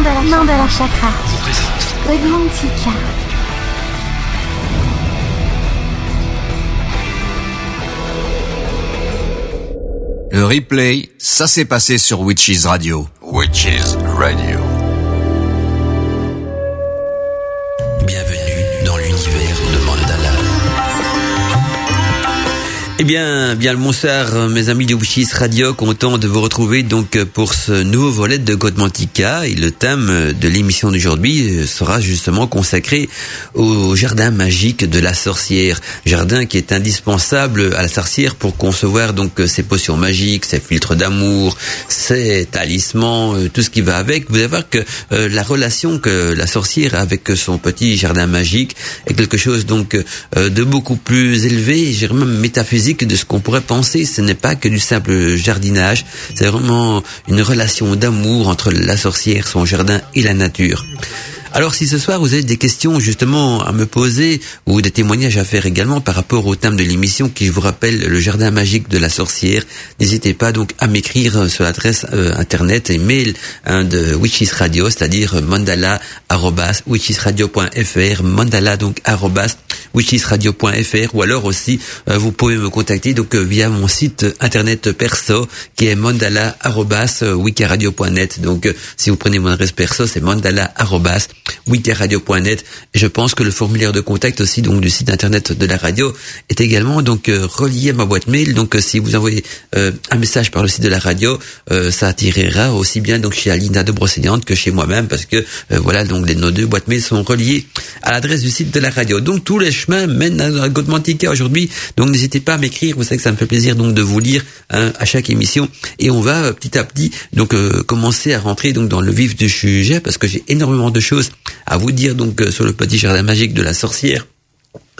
Mandala Chakra, Godmantica. Le replay, ça s'est passé sur Witches Radio. Witches Radio. Bienvenue dans l'univers de Mandala. Eh bien le bonsoir, mes amis de Witches Radio, content de vous retrouver donc pour ce nouveau volet de Godmantica. Et le thème de l'émission d'aujourd'hui sera justement consacré au jardin magique de la sorcière. Jardin qui est indispensable à la sorcière pour concevoir donc ses potions magiques, ses filtres d'amour, ses talismans, tout ce qui va avec. Vous allez voir que la relation que la sorcière a avec son petit jardin magique est quelque chose donc de beaucoup plus élevé, j'irais même métaphysique de ce qu'on pourrait penser. Ce n'est pas que du simple jardinage, c'est vraiment une relation d'amour entre la sorcière, son jardin et la nature. Alors si ce soir vous avez des questions justement à me poser ou des témoignages à faire également par rapport au thème de l'émission qui, je vous rappelle, le jardin magique de la sorcière, n'hésitez pas donc à m'écrire sur l'adresse internet et mail de Witches Radio, c'est-à-dire mandala@witchesradio.fr, mandala donc @witchesradio.fr, ou alors aussi vous pouvez me contacter donc via mon site internet perso qui est mandala@wiccaradio.net. Donc si vous prenez mon adresse perso, c'est mandala@wiccaradio.net. Je pense que le formulaire de contact aussi donc du site internet de la radio est également donc relié à ma boîte mail. Donc si vous envoyez un message par le site de la radio, ça attirera aussi bien donc chez Alina de Brocéliande que chez moi-même, parce que voilà, donc nos deux boîtes mail sont reliées à l'adresse du site de la radio. Donc tous les chemins mènent à Godmantica aujourd'hui. Donc n'hésitez pas à m'écrire, vous savez que ça me fait plaisir donc de vous lire à chaque émission, et on va petit à petit donc commencer à rentrer donc dans le vif du sujet, parce que j'ai énormément de choses à vous dire donc sur le petit jardin magique de la sorcière.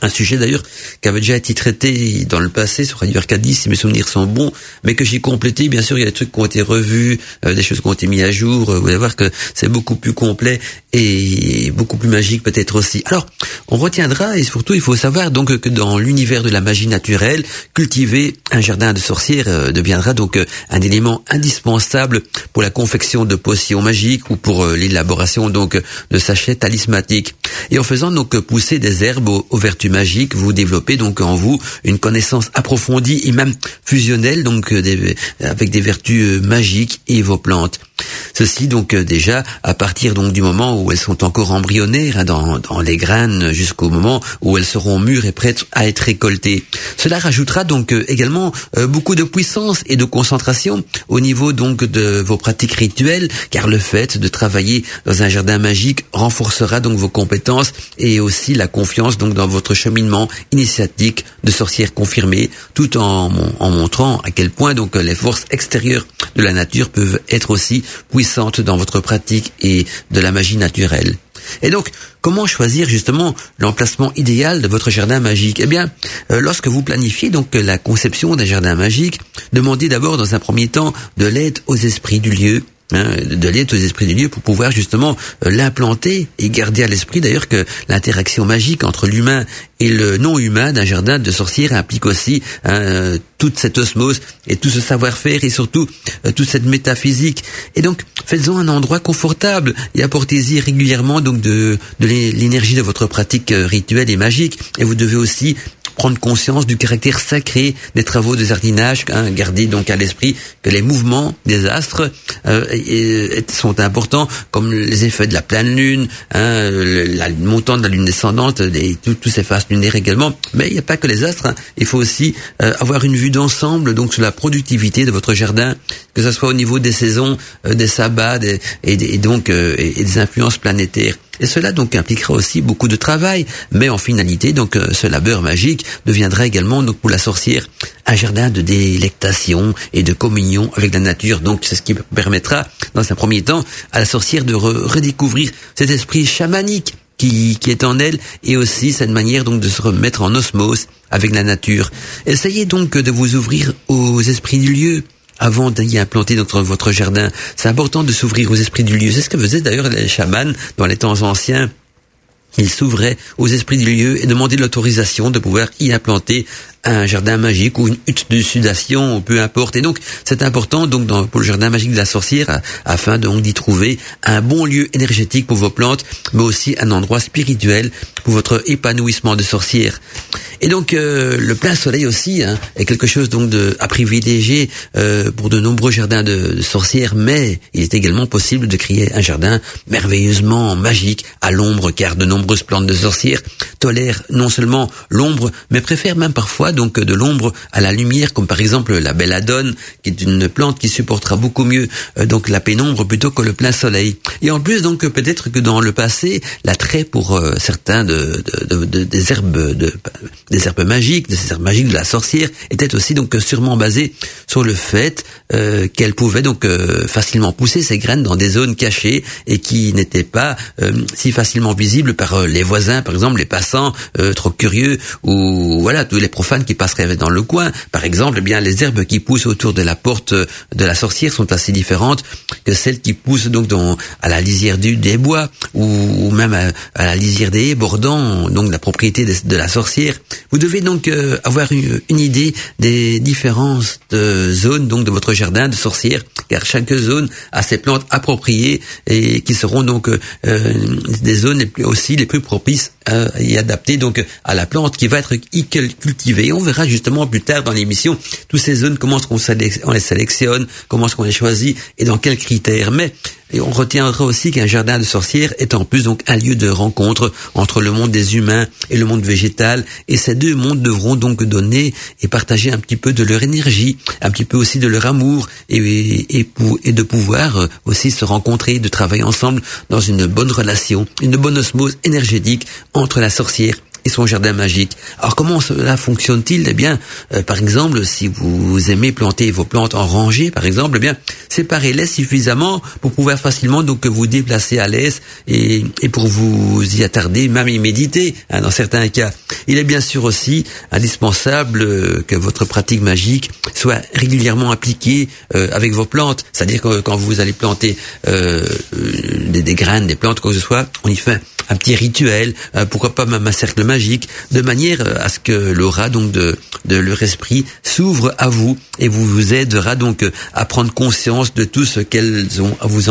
Un sujet d'ailleurs qui avait déjà été traité dans le passé sur Radio Arcadis, si mes souvenirs sont bons, mais que j'ai complété. Bien sûr, il y a des trucs qui ont été revus, des choses qui ont été mises à jour. Vous allez voir que c'est beaucoup plus complet et beaucoup plus magique peut-être aussi. Alors, on retiendra, et surtout, il faut savoir donc que dans l'univers de la magie naturelle, cultiver un jardin de sorcières deviendra donc un élément indispensable pour la confection de potions magiques ou pour l'élaboration donc de sachets talismatiques. Et en faisant donc pousser des herbes aux vertus magique, vous développez donc en vous une connaissance approfondie et même fusionnelle donc avec des vertus magiques et vos plantes. Ceci donc déjà à partir donc du moment où elles sont encore embryonnaires dans les graines jusqu'au moment où elles seront mûres et prêtes à être récoltées. Cela rajoutera donc également beaucoup de puissance et de concentration au niveau donc de vos pratiques rituelles, car le fait de travailler dans un jardin magique renforcera donc vos compétences et aussi la confiance donc dans votre cheminement initiatique de sorcière confirmée, tout en montrant à quel point donc les forces extérieures de la nature peuvent être aussi puissantes dans votre pratique et de la magie naturelle. Et donc, comment choisir justement l'emplacement idéal de votre jardin magique ? Eh bien, lorsque vous planifiez donc la conception d'un jardin magique, demandez d'abord dans un premier temps de l'aide aux esprits du lieu. Pour pouvoir justement l'implanter, et garder à l'esprit d'ailleurs que l'interaction magique entre l'humain et le non-humain d'un jardin de sorcières implique aussi toute cette osmose et tout ce savoir-faire, et surtout toute cette métaphysique. Et donc, faites-en un endroit confortable et apportez-y régulièrement donc de l'énergie de votre pratique rituelle et magique. Et vous devez aussi prendre conscience du caractère sacré des travaux de jardinage, garder donc à l'esprit que les mouvements des astres sont importants, comme les effets de la pleine lune, le montant de la lune descendante, et toutes ces phases lunaires également. Mais il n'y a pas que les astres, il faut aussi avoir une vue d'ensemble donc sur la productivité de votre jardin, que ce soit au niveau des saisons, des sabbats et des influences planétaires. Et cela donc impliquera aussi beaucoup de travail, mais en finalité donc ce labeur magique deviendra également donc pour la sorcière un jardin de délectation et de communion avec la nature. Donc c'est ce qui permettra dans un premier temps à la sorcière de redécouvrir cet esprit chamanique qui est en elle, et aussi cette manière donc de se remettre en osmose avec la nature. Essayez donc de vous ouvrir aux esprits du lieu avant d'y implanter votre jardin. C'est important de s'ouvrir aux esprits du lieu. C'est ce que faisaient d'ailleurs les chamans dans les temps anciens. Ils s'ouvraient aux esprits du lieu et demandaient l'autorisation de pouvoir y implanter un jardin magique ou une hutte de sudation, peu importe. Et donc, c'est important donc pour le jardin magique de la sorcière, afin donc d'y trouver un bon lieu énergétique pour vos plantes, mais aussi un endroit spirituel pour votre épanouissement de sorcière. Et donc, le plein soleil aussi est quelque chose donc à privilégier pour de nombreux jardins de sorcières, mais il est également possible de créer un jardin merveilleusement magique à l'ombre, car de nombreuses plantes de sorcières tolèrent non seulement l'ombre, mais préfèrent même parfois donc de l'ombre à la lumière, comme par exemple la belladone, qui est une plante qui supportera beaucoup mieux donc la pénombre plutôt que le plein soleil. Et en plus donc peut-être que dans le passé, l'attrait pour certains des herbes magiques de la sorcière était aussi donc sûrement basé sur le fait qu'elle pouvait donc facilement pousser ses graines dans des zones cachées et qui n'étaient pas si facilement visibles par les voisins, par exemple les passants trop curieux ou voilà tous les profanes qui passeraient dans le coin. Par exemple, eh bien les herbes qui poussent autour de la porte de la sorcière sont assez différentes que celles qui poussent donc à la lisière des bois ou même à la lisière des haies bordant donc la propriété de la sorcière. Vous devez donc avoir une idée des différentes zones donc de votre jardin de sorcière, car chaque zone a ses plantes appropriées et qui seront donc des zones les plus propices et adaptées donc à la plante qui va être cultivée. On verra justement plus tard dans l'émission toutes ces zones, comment est-ce qu'on les sélectionne, comment est-ce qu'on les choisit et dans quels critères. Et on retiendra aussi qu'un jardin de sorcières est en plus donc un lieu de rencontre entre le monde des humains et le monde végétal, et ces deux mondes devront donc donner et partager un petit peu de leur énergie, un petit peu aussi de leur amour et de pouvoir aussi se rencontrer, de travailler ensemble dans une bonne relation, une bonne osmose énergétique entre la sorcière et son jardin magique. Alors comment cela fonctionne-t-il ? Eh bien, par exemple, si vous aimez planter vos plantes en rangée, par exemple, eh bien, séparez-les suffisamment pour pouvoir facilement donc vous déplacer à l'aise et pour vous y attarder, même y méditer dans certains cas. Il est bien sûr aussi indispensable que votre pratique magique soit régulièrement appliquée avec vos plantes. C'est-à-dire que quand vous allez planter des graines, des plantes, quoi que ce soit, on y fait un petit rituel, pourquoi pas même un cercle magique, de manière à ce que l'aura donc de leur esprit s'ouvre à vous et vous aidera donc à prendre conscience de tout ce qu'elles ont à vous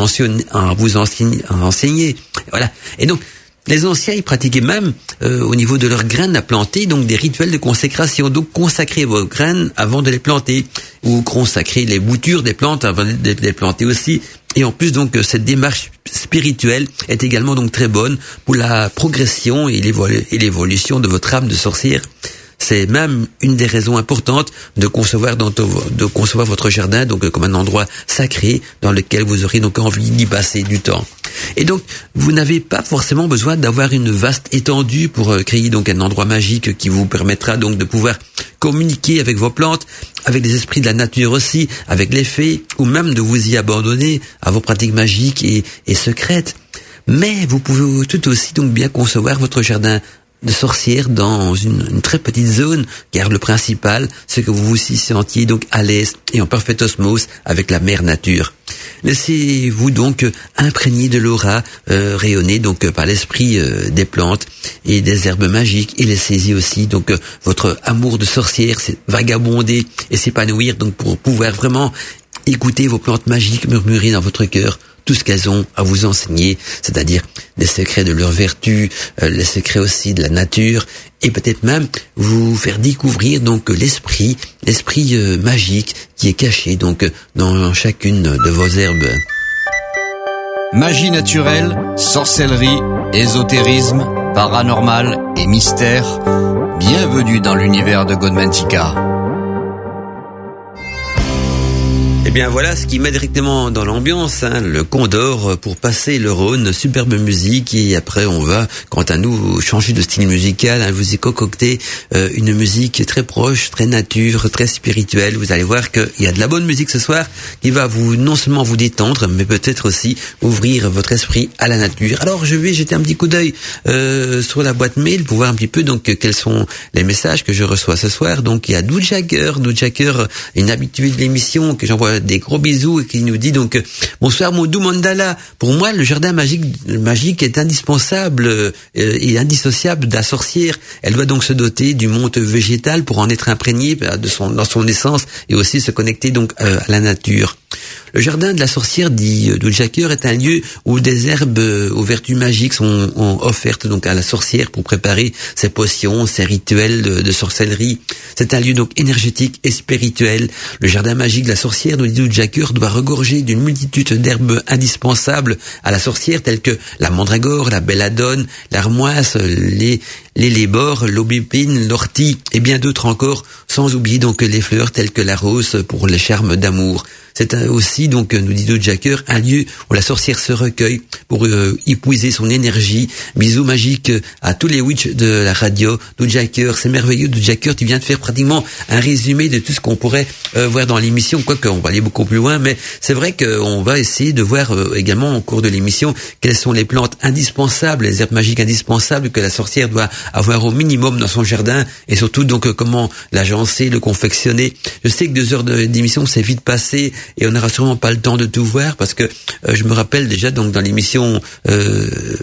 enseigner. Voilà. Et donc les anciens y pratiquaient même au niveau de leurs graines à planter donc des rituels de consécration. Donc consacrez vos graines avant de les planter ou consacrez les boutures des plantes avant de les planter aussi. Et en plus donc cette démarche spirituelle est également donc très bonne pour la progression et l'évolution de votre âme de sorcière. C'est même une des raisons importantes de concevoir votre jardin donc comme un endroit sacré dans lequel vous aurez donc envie d'y passer du temps. Et donc, vous n'avez pas forcément besoin d'avoir une vaste étendue pour créer donc un endroit magique qui vous permettra donc de pouvoir communiquer avec vos plantes, avec les esprits de la nature aussi, avec les fées, ou même de vous y abandonner à vos pratiques magiques et secrètes. Mais vous pouvez tout aussi donc bien concevoir votre jardin de sorcière dans une très petite zone, car le principal, c'est que vous vous y sentiez donc à l'aise et en parfaite osmose avec la mère nature. Laissez-vous donc imprégner de l'aura rayonnée donc par l'esprit des plantes et des herbes magiques, et laissez-y aussi donc votre amour de sorcière vagabonder et s'épanouir donc pour pouvoir vraiment écouter vos plantes magiques murmurer dans votre cœur tout ce qu'elles ont à vous enseigner, c'est-à-dire les secrets de leur vertu, les secrets aussi de la nature, et peut-être même vous faire découvrir donc l'esprit magique qui est caché donc dans chacune de vos herbes. Magie naturelle, sorcellerie, ésotérisme, paranormal et mystère, bienvenue dans l'univers de Godmantica. Eh bien voilà ce qui met directement dans l'ambiance, le Condor pour passer le Rhône, superbe musique, et après on va, quant à nous, changer de style musical, vous y concocter une musique très proche, très nature, très spirituelle. Vous allez voir qu'il y a de la bonne musique ce soir qui va non seulement vous détendre, mais peut-être aussi ouvrir votre esprit à la nature. Alors je vais jeter un petit coup d'œil sur la boîte mail pour voir un petit peu donc quels sont les messages que je reçois ce soir. Donc il y a Doudjaker, une habituée de l'émission que j'envoie des gros bisous et qui nous dit donc bonsoir mon doux mandala. Pour moi, le jardin magique est indispensable et indissociable d'un sorcière. Elle doit donc se doter du monde végétal pour en être imprégnée dans son essence et aussi se connecter donc à la nature. Le jardin de la sorcière, dit Doudjaker, est un lieu où des herbes aux vertus magiques sont offertes donc à la sorcière pour préparer ses potions, ses rituels de sorcellerie. C'est un lieu donc énergétique et spirituel. Le jardin magique de la sorcière, nous dit Doudjaker, doit regorger d'une multitude d'herbes indispensables à la sorcière, telles que la mandragore, la belladone, l'armoise, l'élébore, l'aubépine, l'ortie et bien d'autres encore, sans oublier donc les fleurs telles que la rose pour les charmes d'amour. C'est aussi, donc, nous dit Doudjaker, un lieu où la sorcière se recueille pour y puiser son énergie. Bisous magiques à tous les witchs de la radio. Doudjaker, c'est merveilleux. Doudjaker, tu viens de faire pratiquement un résumé de tout ce qu'on pourrait voir dans l'émission, quoique on va aller beaucoup plus loin, mais c'est vrai qu'on va essayer de voir également au cours de l'émission quelles sont les plantes indispensables, les herbes magiques indispensables que la sorcière doit avoir au minimum dans son jardin, et surtout donc comment l'agencer, le confectionner. Je sais que 2 heures d'émission, c'est vite passé. Et on n'aura sûrement pas le temps de tout voir parce que je me rappelle déjà donc dans l'émission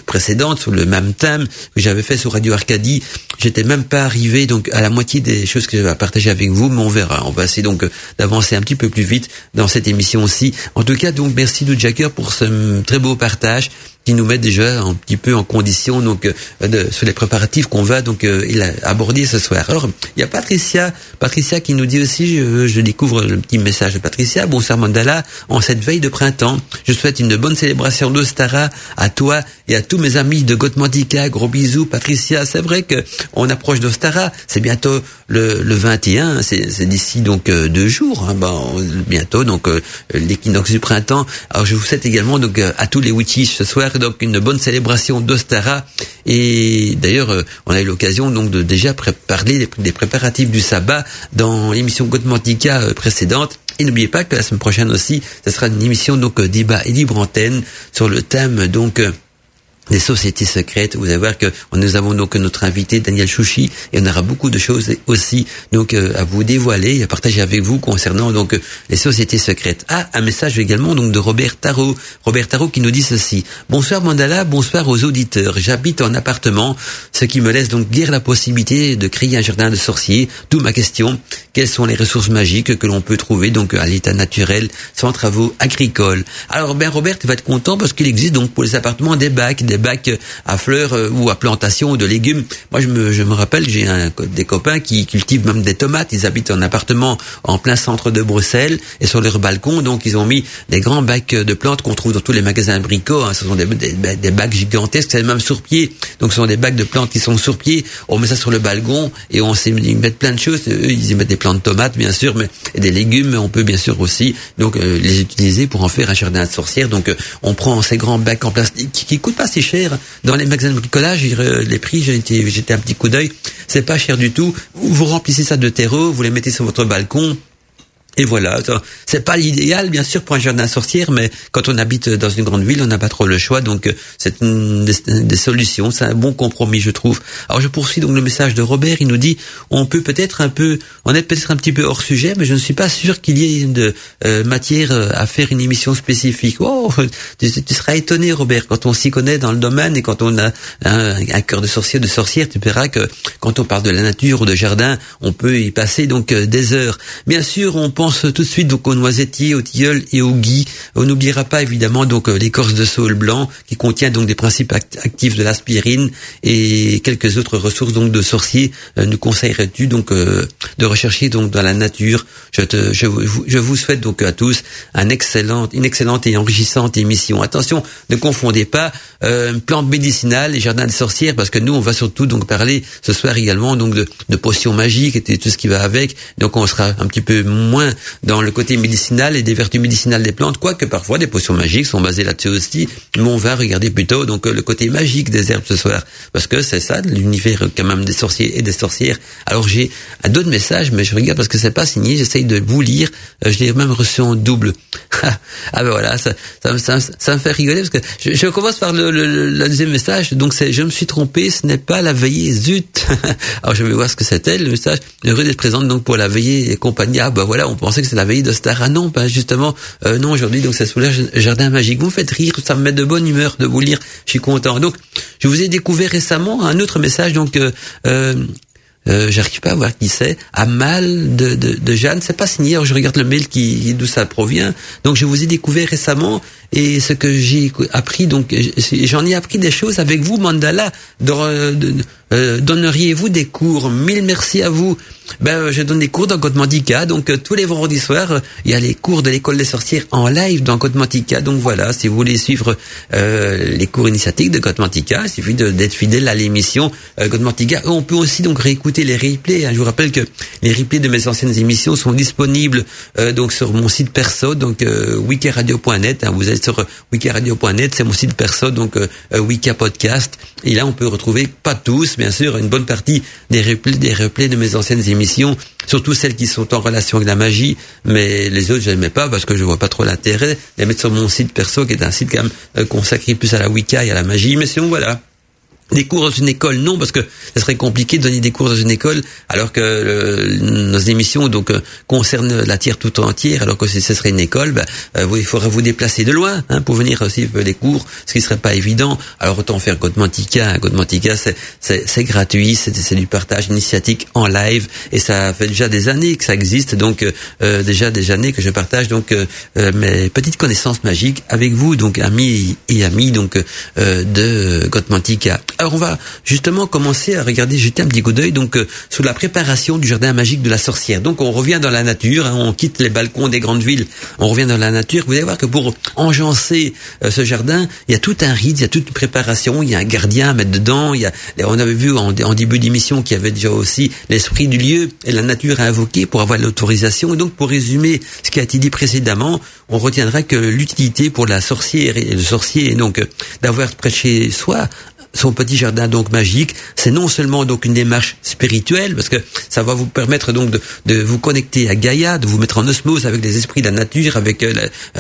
précédente sur le même thème que j'avais fait sur Radio Arcadis, j'étais même pas arrivé donc à la moitié des choses que j'avais à partager avec vous, mais on verra. On va essayer donc d'avancer un petit peu plus vite dans cette émission aussi. En tout cas, donc merci Doudjaker pour ce très beau partage qui nous met déjà un petit peu en condition donc sur les préparatifs qu'on va donc aborder ce soir. Alors, il y a Patricia qui nous dit aussi, je découvre le petit message de Patricia. Bonsoir Mandala, en cette veille de printemps, je souhaite une bonne célébration d'Ostara à toi et à tous mes amis de Godmantica. Gros bisous Patricia. C'est vrai que on approche d'Ostara, c'est bientôt le 21, c'est d'ici donc 2 jours, hein, bientôt donc l'équinoxe du printemps. Alors je vous souhaite également donc à tous les witches ce soir donc une bonne célébration d'Ostara. Et d'ailleurs on a eu l'occasion donc de déjà parler des préparatifs du sabbat dans l'émission Godmantica précédente. Et n'oubliez pas que la semaine prochaine aussi, ce sera une émission donc débat et libre antenne sur le thème donc des sociétés secrètes. Vous allez voir que nous avons donc notre invité Daniel Chouchy et on aura beaucoup de choses aussi donc à vous dévoiler et à partager avec vous concernant donc les sociétés secrètes. Ah, un message également donc de Robert Tarot qui nous dit ceci. Bonsoir Mandala, bonsoir aux auditeurs. J'habite en appartement, ce qui me laisse donc guère la possibilité de créer un jardin de sorciers. D'où ma question, quelles sont les ressources magiques que l'on peut trouver donc à l'état naturel sans travaux agricoles? Alors ben Robert, tu vas être content parce qu'il existe donc pour les appartements des bacs à fleurs ou à plantation de légumes. Moi, je me rappelle, j'ai des copains qui cultivent même des tomates. Ils habitent en appartement en plein centre de Bruxelles et sur leur balcon, donc ils ont mis des grands bacs de plantes qu'on trouve dans tous les magasins abricots. Hein. Ce sont des bacs gigantesques, c'est même sur pied. Donc, ce sont des bacs de plantes qui sont sur pied. On met ça sur le balcon et ils mettent plein de choses. Eux, ils y mettent des plants de tomates, bien sûr, mais et des légumes. On peut bien sûr aussi donc les utiliser pour en faire un jardin de sorcière. Donc, on prend ces grands bacs en plastique qui coûtent pas si cher. Dans les magasins de bricolage, les prix, j'étais un petit coup d'œil, c'est pas cher du tout. Vous remplissez ça de terreau, vous les mettez sur votre balcon, et voilà. C'est pas l'idéal, bien sûr, pour un jardin sorcière, mais quand on habite dans une grande ville, on n'a pas trop le choix, donc c'est une des solutions, c'est un bon compromis, je trouve. Alors, je poursuis donc le message de Robert, il nous dit, on est peut-être un petit peu hors sujet, mais je ne suis pas sûr qu'il y ait de matière à faire une émission spécifique. Oh, tu seras étonné, Robert, quand on s'y connaît dans le domaine et quand on a un cœur de sorcier, de sorcière, tu verras que quand on parle de la nature ou de jardin, on peut y passer donc des heures. Bien sûr, on pense tout de suite donc aux noisettiers, aux tilleuls et aux gui. On n'oubliera pas évidemment donc l'écorce de saule blanc qui contient donc des principes actifs de l'aspirine et quelques autres ressources donc de sorciers. Nous conseillerais-tu donc de rechercher donc dans la nature. Je vous souhaite donc à tous une excellente et enrichissante émission. Attention, ne confondez pas plantes médicinales et jardins de sorcières parce que nous on va surtout donc parler ce soir également donc de potions magiques et tout ce qui va avec. Donc on sera un petit peu moins dans le côté médicinal et des vertus médicinales des plantes, quoique parfois des potions magiques sont basées là-dessus aussi, mais on va regarder plutôt donc le côté magique des herbes ce soir, parce que c'est ça, l'univers quand même des sorciers et des sorcières. Alors j'ai d'autres messages, mais je regarde parce que c'est pas signé, j'essaye de vous lire, je l'ai même reçu en double. Ah ben voilà, ça me fait rigoler parce que je commence par le deuxième message. Donc c'est je me suis trompé, ce n'est pas la veillée, zut. Alors je vais voir ce que c'était le message. Heureux d'être présente donc pour la veillée et compagnie. Ah ben voilà, on pensait que c'est la veillée de Star. Ah non, ben justement, non aujourd'hui donc c'est sous le jardin magique. Vous me faites rire, ça me met de bonne humeur de vous lire. Je suis content. Donc je vous ai découvert récemment un autre message donc. J'arrive pas à voir qui c'est. Amal de Jeanne, c'est pas signé. Alors je regarde le mail qui d'où ça provient. Donc je vous ai découvert récemment et ce que j'ai appris. Donc j'en ai appris des choses avec vous, Mandala. Donneriez-vous des cours? 1000 merci à vous. Ben je donne des cours dans Godmantica. Donc tous les vendredis soirs, il y a les cours de l'école des sorcières en live dans Godmantica. Donc voilà, si vous voulez suivre les cours initiatiques de Godmantica, il suffit d'être fidèle à l'émission Godmantica. On peut aussi donc réécouter les replays. Hein. Je vous rappelle que les replays de mes anciennes émissions sont disponibles donc sur mon site perso, donc wiccaradio.net. Hein. Vous êtes sur wiccaradio.net, c'est mon site perso, donc Wicca Podcast. Et là, on peut retrouver pas tous, bien sûr, une bonne partie des replays de mes anciennes émissions, surtout celles qui sont en relation avec la magie, mais les autres je n'aimais pas parce que je vois pas trop l'intérêt de les mettre sur mon site perso qui est un site quand même consacré plus à la Wicca et à la magie, mais sinon voilà. Des cours dans une école, non, parce que ça serait compliqué de donner des cours dans une école, alors que nos émissions donc concernent la Terre tout entière, alors que si ce serait une école, il faudrait vous déplacer de loin hein, pour venir suivre les cours, ce qui serait pas évident. Alors autant faire Godmantica. Hein. Godmantica, c'est gratuit, c'est du partage initiatique en live, et ça fait déjà des années que ça existe, donc déjà des années que je partage donc mes petites connaissances magiques avec vous, donc amis et amis donc de Godmantica. Alors on va justement commencer à regarder, jeter un petit coup d'œil donc sur la préparation du jardin magique de la sorcière. Donc on revient dans la nature, hein, on quitte les balcons des grandes villes, on revient dans la nature. Vous allez voir que pour enjancer ce jardin, il y a tout un rite, il y a toute une préparation, il y a un gardien à mettre dedans. On avait vu en début d'émission qu'il y avait déjà aussi l'esprit du lieu et la nature à invoquer pour avoir l'autorisation. Et donc pour résumer ce qui a été dit précédemment, on retiendra que l'utilité pour la sorcière et le sorcier, donc d'avoir près de chez soi son petit jardin donc magique, c'est non seulement donc une démarche spirituelle parce que ça va vous permettre donc de vous connecter à Gaïa, de vous mettre en osmose avec les esprits de la nature, avec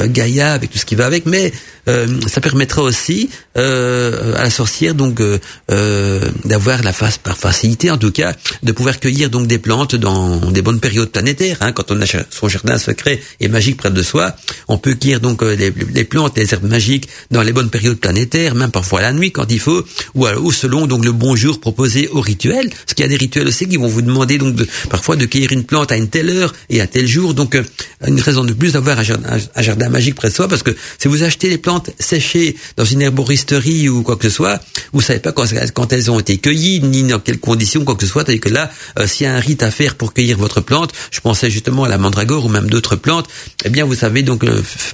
Gaïa, avec tout ce qui va avec, mais ça permettra aussi à la sorcière donc d'avoir la face par facilité en tout cas de pouvoir cueillir donc des plantes dans des bonnes périodes planétaires. Hein, quand on a son jardin secret et magique près de soi, on peut cueillir donc les plantes, les herbes magiques dans les bonnes périodes planétaires, même parfois la nuit quand il faut. Ou selon donc le bonjour proposé au rituel, parce qu'il y a des rituels aussi qui vont vous demander donc parfois de cueillir une plante à une telle heure et à tel jour, donc une raison de plus d'avoir un jardin magique près de soi, parce que si vous achetez les plantes séchées dans une herboristerie ou quoi que ce soit, vous savez pas quand elles ont été cueillies, ni dans quelles conditions, quoi que ce soit, c'est-à-dire que là, s'il y a un rite à faire pour cueillir votre plante, je pensais justement à la mandragore ou même d'autres plantes, eh bien vous savez donc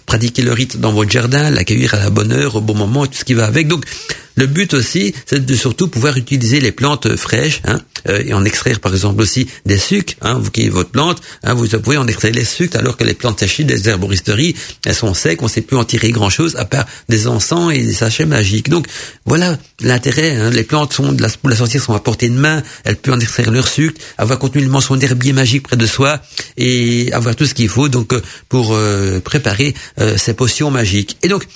pratiquer le rite dans votre jardin, l'accueillir à la bonne heure, au bon moment, tout ce qui va avec, donc le but aussi, c'est de surtout pouvoir utiliser les plantes fraîches hein, et en extraire par exemple aussi des sucs. Hein, vous cueillez votre plante, hein, vous pouvez en extraire les sucs, alors que les plantes séchées des herboristeries, elles sont secs, on ne sait plus en tirer grand-chose à part des encens et des sachets magiques. Donc voilà l'intérêt. Hein, les plantes sont pour la sorcière sont à portée de main, elle peut en extraire leur suc, avoir continuellement son herbier magique près de soi et avoir tout ce qu'il faut donc pour préparer ses potions magiques. Et donc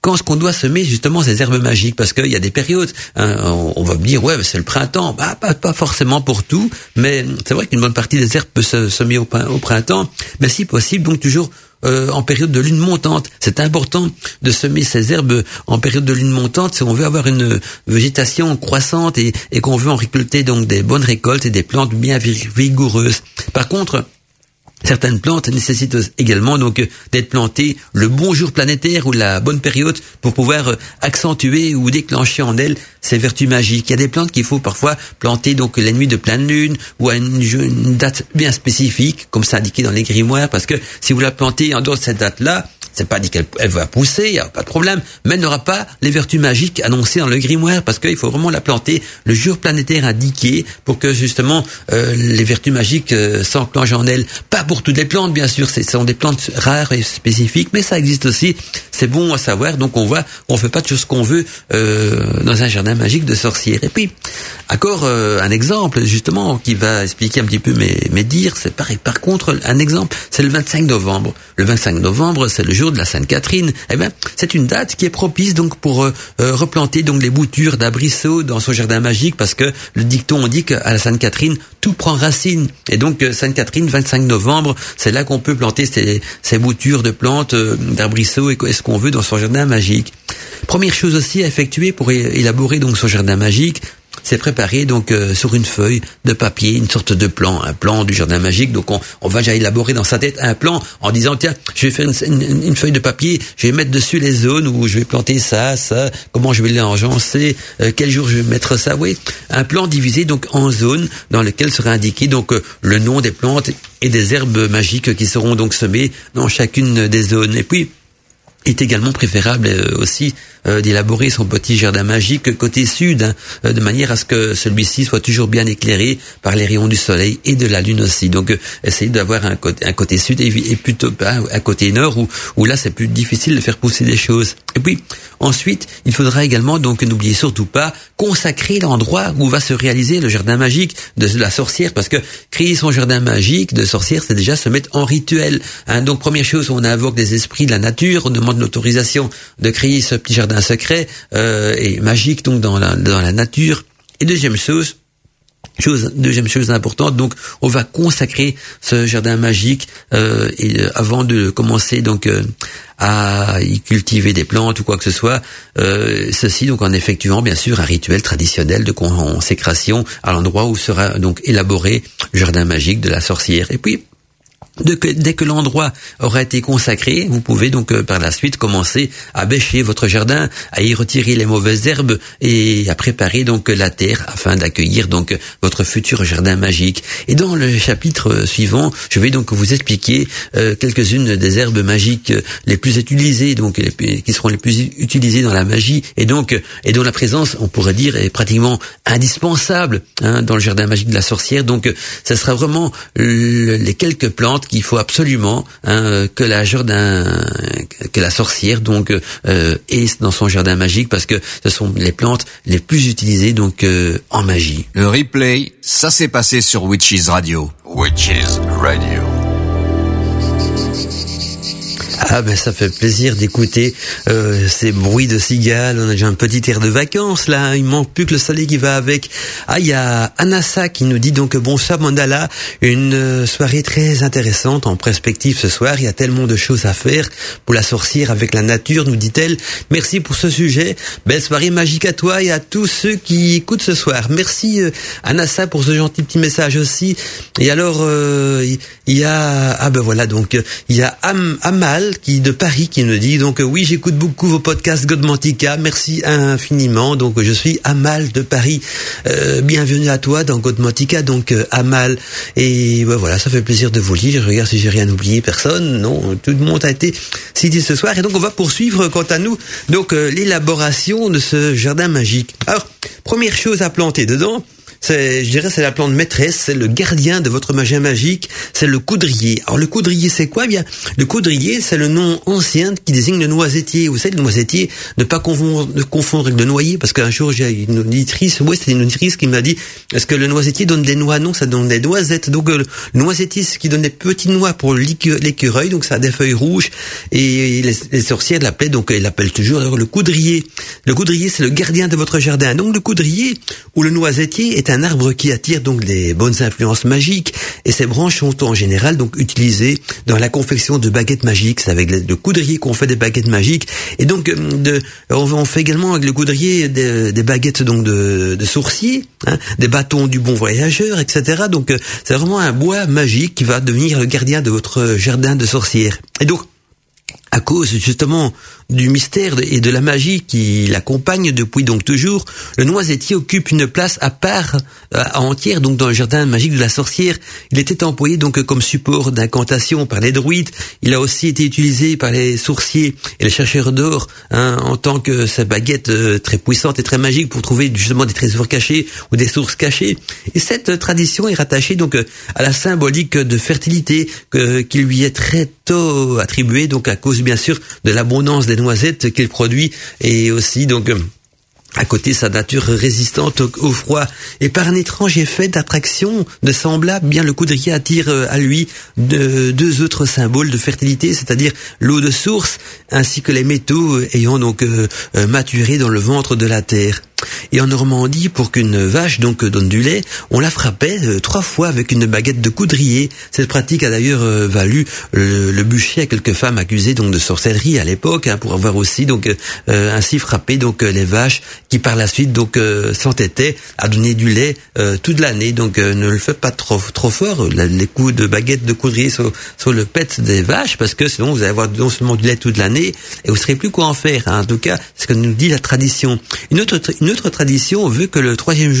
quand qu'on doit semer justement ces herbes magiques, parce qu'il y a des périodes, hein, on va me dire ouais c'est le printemps, bah pas forcément pour tout, mais c'est vrai qu'une bonne partie des herbes peut se semer au printemps, mais si possible donc toujours en période de lune montante. C'est important de semer ces herbes en période de lune montante si on veut avoir une végétation croissante et qu'on veut en récolter donc des bonnes récoltes et des plantes bien vigoureuses. Par contre, certaines plantes nécessitent également donc d'être plantées le bon jour planétaire ou la bonne période pour pouvoir accentuer ou déclencher en elles ces vertus magiques. Il y a des plantes qu'il faut parfois planter donc la nuit de pleine lune ou à une date bien spécifique, comme c'est indiqué dans les grimoires, parce que si vous la plantez en dehors de cette date-là, c'est pas dit qu'elle va pousser, il y a pas de problème, mais elle n'aura pas les vertus magiques annoncées dans le grimoire, parce qu'il faut vraiment la planter le jour planétaire indiqué pour que justement les vertus magiques s'enclenchent en elle. Pas pour toutes les plantes, bien sûr, ce sont des plantes rares et spécifiques, mais ça existe aussi. C'est bon à savoir. Donc on voit, on fait pas tout ce qu'on veut dans un jardin magique de sorcière. Et puis Encore un exemple, justement, qui va expliquer un petit peu mes dires. C'est pareil. Par contre, un exemple, c'est le 25 novembre. Le 25 novembre, c'est le jour de la Sainte-Catherine. Eh ben, c'est une date qui est propice donc pour replanter donc les boutures d'arbrisseaux dans son jardin magique, parce que le dicton on dit qu'à la Sainte-Catherine, tout prend racine. Et donc, Sainte-Catherine, 25 novembre, c'est là qu'on peut planter ces boutures de plantes, d'arbrisseaux et ce qu'on veut dans son jardin magique. Première chose aussi à effectuer pour élaborer donc son jardin magique, c'est préparer donc sur une feuille de papier une sorte de plan, un plan du jardin magique. Donc on va déjà élaborer dans sa tête un plan en disant tiens, je vais faire une feuille de papier, je vais mettre dessus les zones où je vais planter ça, comment je vais l'engencer, quel jour je vais mettre ça. Oui, un plan divisé donc en zones dans lequel sera indiqué donc le nom des plantes et des herbes magiques qui seront donc semées dans chacune des zones. Et puis il est également préférable aussi d'élaborer son petit jardin magique côté sud, de manière à ce que celui-ci soit toujours bien éclairé par les rayons du soleil et de la lune aussi. Donc essayez d'avoir un côté sud et plutôt pas un côté nord où là c'est plus difficile de faire pousser des choses. Et puis ensuite, il faudra également donc n'oubliez surtout pas consacrer l'endroit où va se réaliser le jardin magique de la sorcière, parce que créer son jardin magique de sorcière, c'est déjà se mettre en rituel. Donc première chose, on invoque des esprits de la nature, on demande l'autorisation de créer ce petit jardin secret et magique donc dans la nature. Et deuxième chose importante, donc on va consacrer ce jardin magique et avant de commencer donc à y cultiver des plantes ou quoi que ce soit, ceci donc en effectuant bien sûr un rituel traditionnel de consécration à l'endroit où sera donc élaboré le jardin magique de la sorcière. Et puis dès que l'endroit aura été consacré, vous pouvez donc par la suite commencer à bêcher votre jardin, à y retirer les mauvaises herbes et à préparer donc la terre afin d'accueillir donc votre futur jardin magique. Et dans le chapitre suivant, je vais donc vous expliquer quelques-unes des herbes magiques les plus utilisées, donc qui seront les plus utilisées dans la magie et dont la présence, on pourrait dire, est pratiquement indispensable dans le jardin magique de la sorcière. Donc ça sera vraiment les quelques plantes qu'il faut absolument que la sorcière donc ait dans son jardin magique, parce que ce sont les plantes les plus utilisées donc en magie. Le replay, ça s'est passé sur Witches Radio. Witches Radio. Ah ben ça fait plaisir d'écouter ces bruits de cigales, on a déjà un petit air de vacances là, il manque plus que le soleil qui va avec. Ah, il y a Anassa qui nous dit donc bonsoir Mandala, une soirée très intéressante en perspective ce soir, il y a tellement de choses à faire pour la sorcière avec la nature, nous dit-elle. Merci pour ce sujet, belle soirée magique à toi et à tous ceux qui écoutent ce soir. Merci Anassa pour ce gentil petit message aussi. Et alors il y a il y a Amal qui de Paris qui nous dit donc oui, j'écoute beaucoup vos podcasts Godmantica, merci infiniment. Donc je suis Amal de Paris, bienvenue à toi dans Godmantica donc Amal, et voilà, ça fait plaisir de vous lire. Je regarde si j'ai rien oublié, personne, non, tout le monde a été cité ce soir. Et donc on va poursuivre quant à nous donc l'élaboration de ce jardin magique. Alors première chose à planter dedans, c'est la plante maîtresse, c'est le gardien de votre jardin magique, c'est le coudrier. Alors le coudrier, c'est quoi? Bien, le coudrier, c'est le nom ancien qui désigne le noisetier. Vous savez, le noisetier, ne pas confondre avec le noyer, parce qu'un jour j'ai une auditrice, c'était une auditrice qui m'a dit est-ce que le noisetier donne des noix? Non, ça donne des noisettes. Donc le noisetier, c'est ce qui donne des petites noix pour l'écureuil, donc ça a des feuilles rouges, et les sorcières l'appelaient, donc elles l'appellent toujours alors, le coudrier. Le coudrier, c'est le gardien de votre jardin. Donc le coudrier ou le noisetier est un arbre qui attire donc les bonnes influences magiques, et ses branches sont en général donc utilisées dans la confection de baguettes magiques. C'est avec le coudrier qu'on fait des baguettes magiques, et donc on fait également avec le coudrier des baguettes donc de sourcier, des bâtons du bon voyageur, etc. Donc c'est vraiment un bois magique qui va devenir le gardien de votre jardin de sorcière. Et donc à cause justement du mystère et de la magie qui l'accompagne depuis donc toujours, le noisetier occupe une place à part entière donc dans le jardin magique de la sorcière. Il était employé donc comme support d'incantation par les druides. Il a aussi été utilisé par les sorciers et les chercheurs d'or en tant que sa baguette très puissante et très magique pour trouver justement des trésors cachés ou des sources cachées. Et cette tradition est rattachée donc à la symbolique de fertilité qui lui est très tôt attribuée, donc à cause bien sûr de l'abondance des noisettes qu'il produit, et aussi donc À côté, sa nature résistante au froid et par un étrange effet d'attraction de semblable, bien le coudrier attire à lui deux autres symboles de fertilité, c'est-à-dire l'eau de source ainsi que les métaux ayant donc maturé dans le ventre de la terre. Et en Normandie, pour qu'une vache donc donne du lait, on la frappait 3 fois avec une baguette de coudrier. Cette pratique a d'ailleurs valu le bûcher à quelques femmes accusées donc de sorcellerie à l'époque, hein, pour avoir aussi donc ainsi frappé donc les vaches qui par la suite donc s'entêtaient à donner du lait toute l'année. Donc ne le faites pas trop fort, les coups de baguette de coudrier sur le pet des vaches, parce que sinon vous allez avoir non seulement du lait toute l'année et vous ne saurez plus quoi en faire. Hein. En tout cas, c'est ce que nous dit la tradition. Une autre tradition veut que le troisième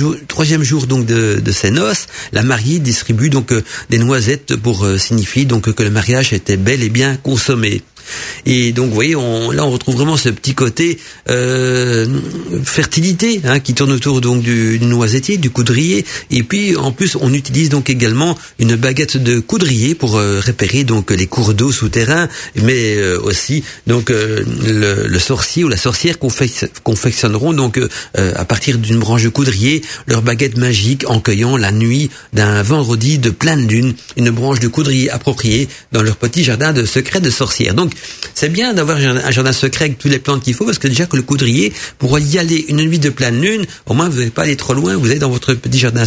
jour donc de ses noces, la mariée distribue donc des noisettes pour signifier donc que le mariage était bel et bien consommé. Et donc vous voyez, on retrouve vraiment ce petit côté fertilité, hein, qui tourne autour donc du noisettier, du coudrier, et puis en plus on utilise donc également une baguette de coudrier pour repérer donc les cours d'eau souterrains, mais aussi donc le sorcier ou la sorcière confectionneront donc à partir d'une branche de coudrier leur baguette magique en cueillant la nuit d'un vendredi de pleine lune une branche de coudrier appropriée dans leur petit jardin de secret de sorcière. Donc c'est bien d'avoir un jardin secret avec toutes les plantes qu'il faut, parce que déjà que le coudrier, pour y aller une nuit de pleine lune, au moins vous n'allez pas aller trop loin, vous êtes dans votre petit jardin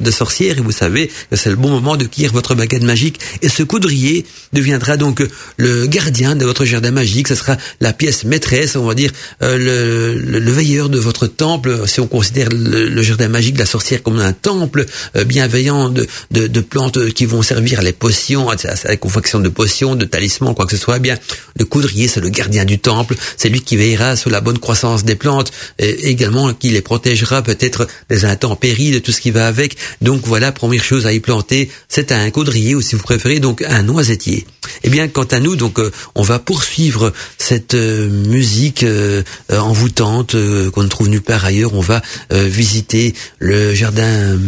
de sorcière et vous savez que c'est le bon moment de cueillir votre baguette magique. Et ce coudrier deviendra donc le gardien de votre jardin magique, ce sera la pièce maîtresse, on va dire le veilleur de votre temple, si on considère le jardin magique de la sorcière comme un temple bienveillant de plantes qui vont servir à les potions, à la confection de potions, de talismans, quoi que ce soit. Eh bien, le coudrier, c'est le gardien du temple, c'est lui qui veillera sur la bonne croissance des plantes, et également qui les protégera peut-être des intempéries, de tout ce qui va avec. Donc voilà, première chose à y planter, c'est un coudrier, ou si vous préférez, donc un noisettier. Eh bien, quant à nous, donc on va poursuivre cette musique envoûtante qu'on ne trouve nulle part ailleurs. On va visiter le jardin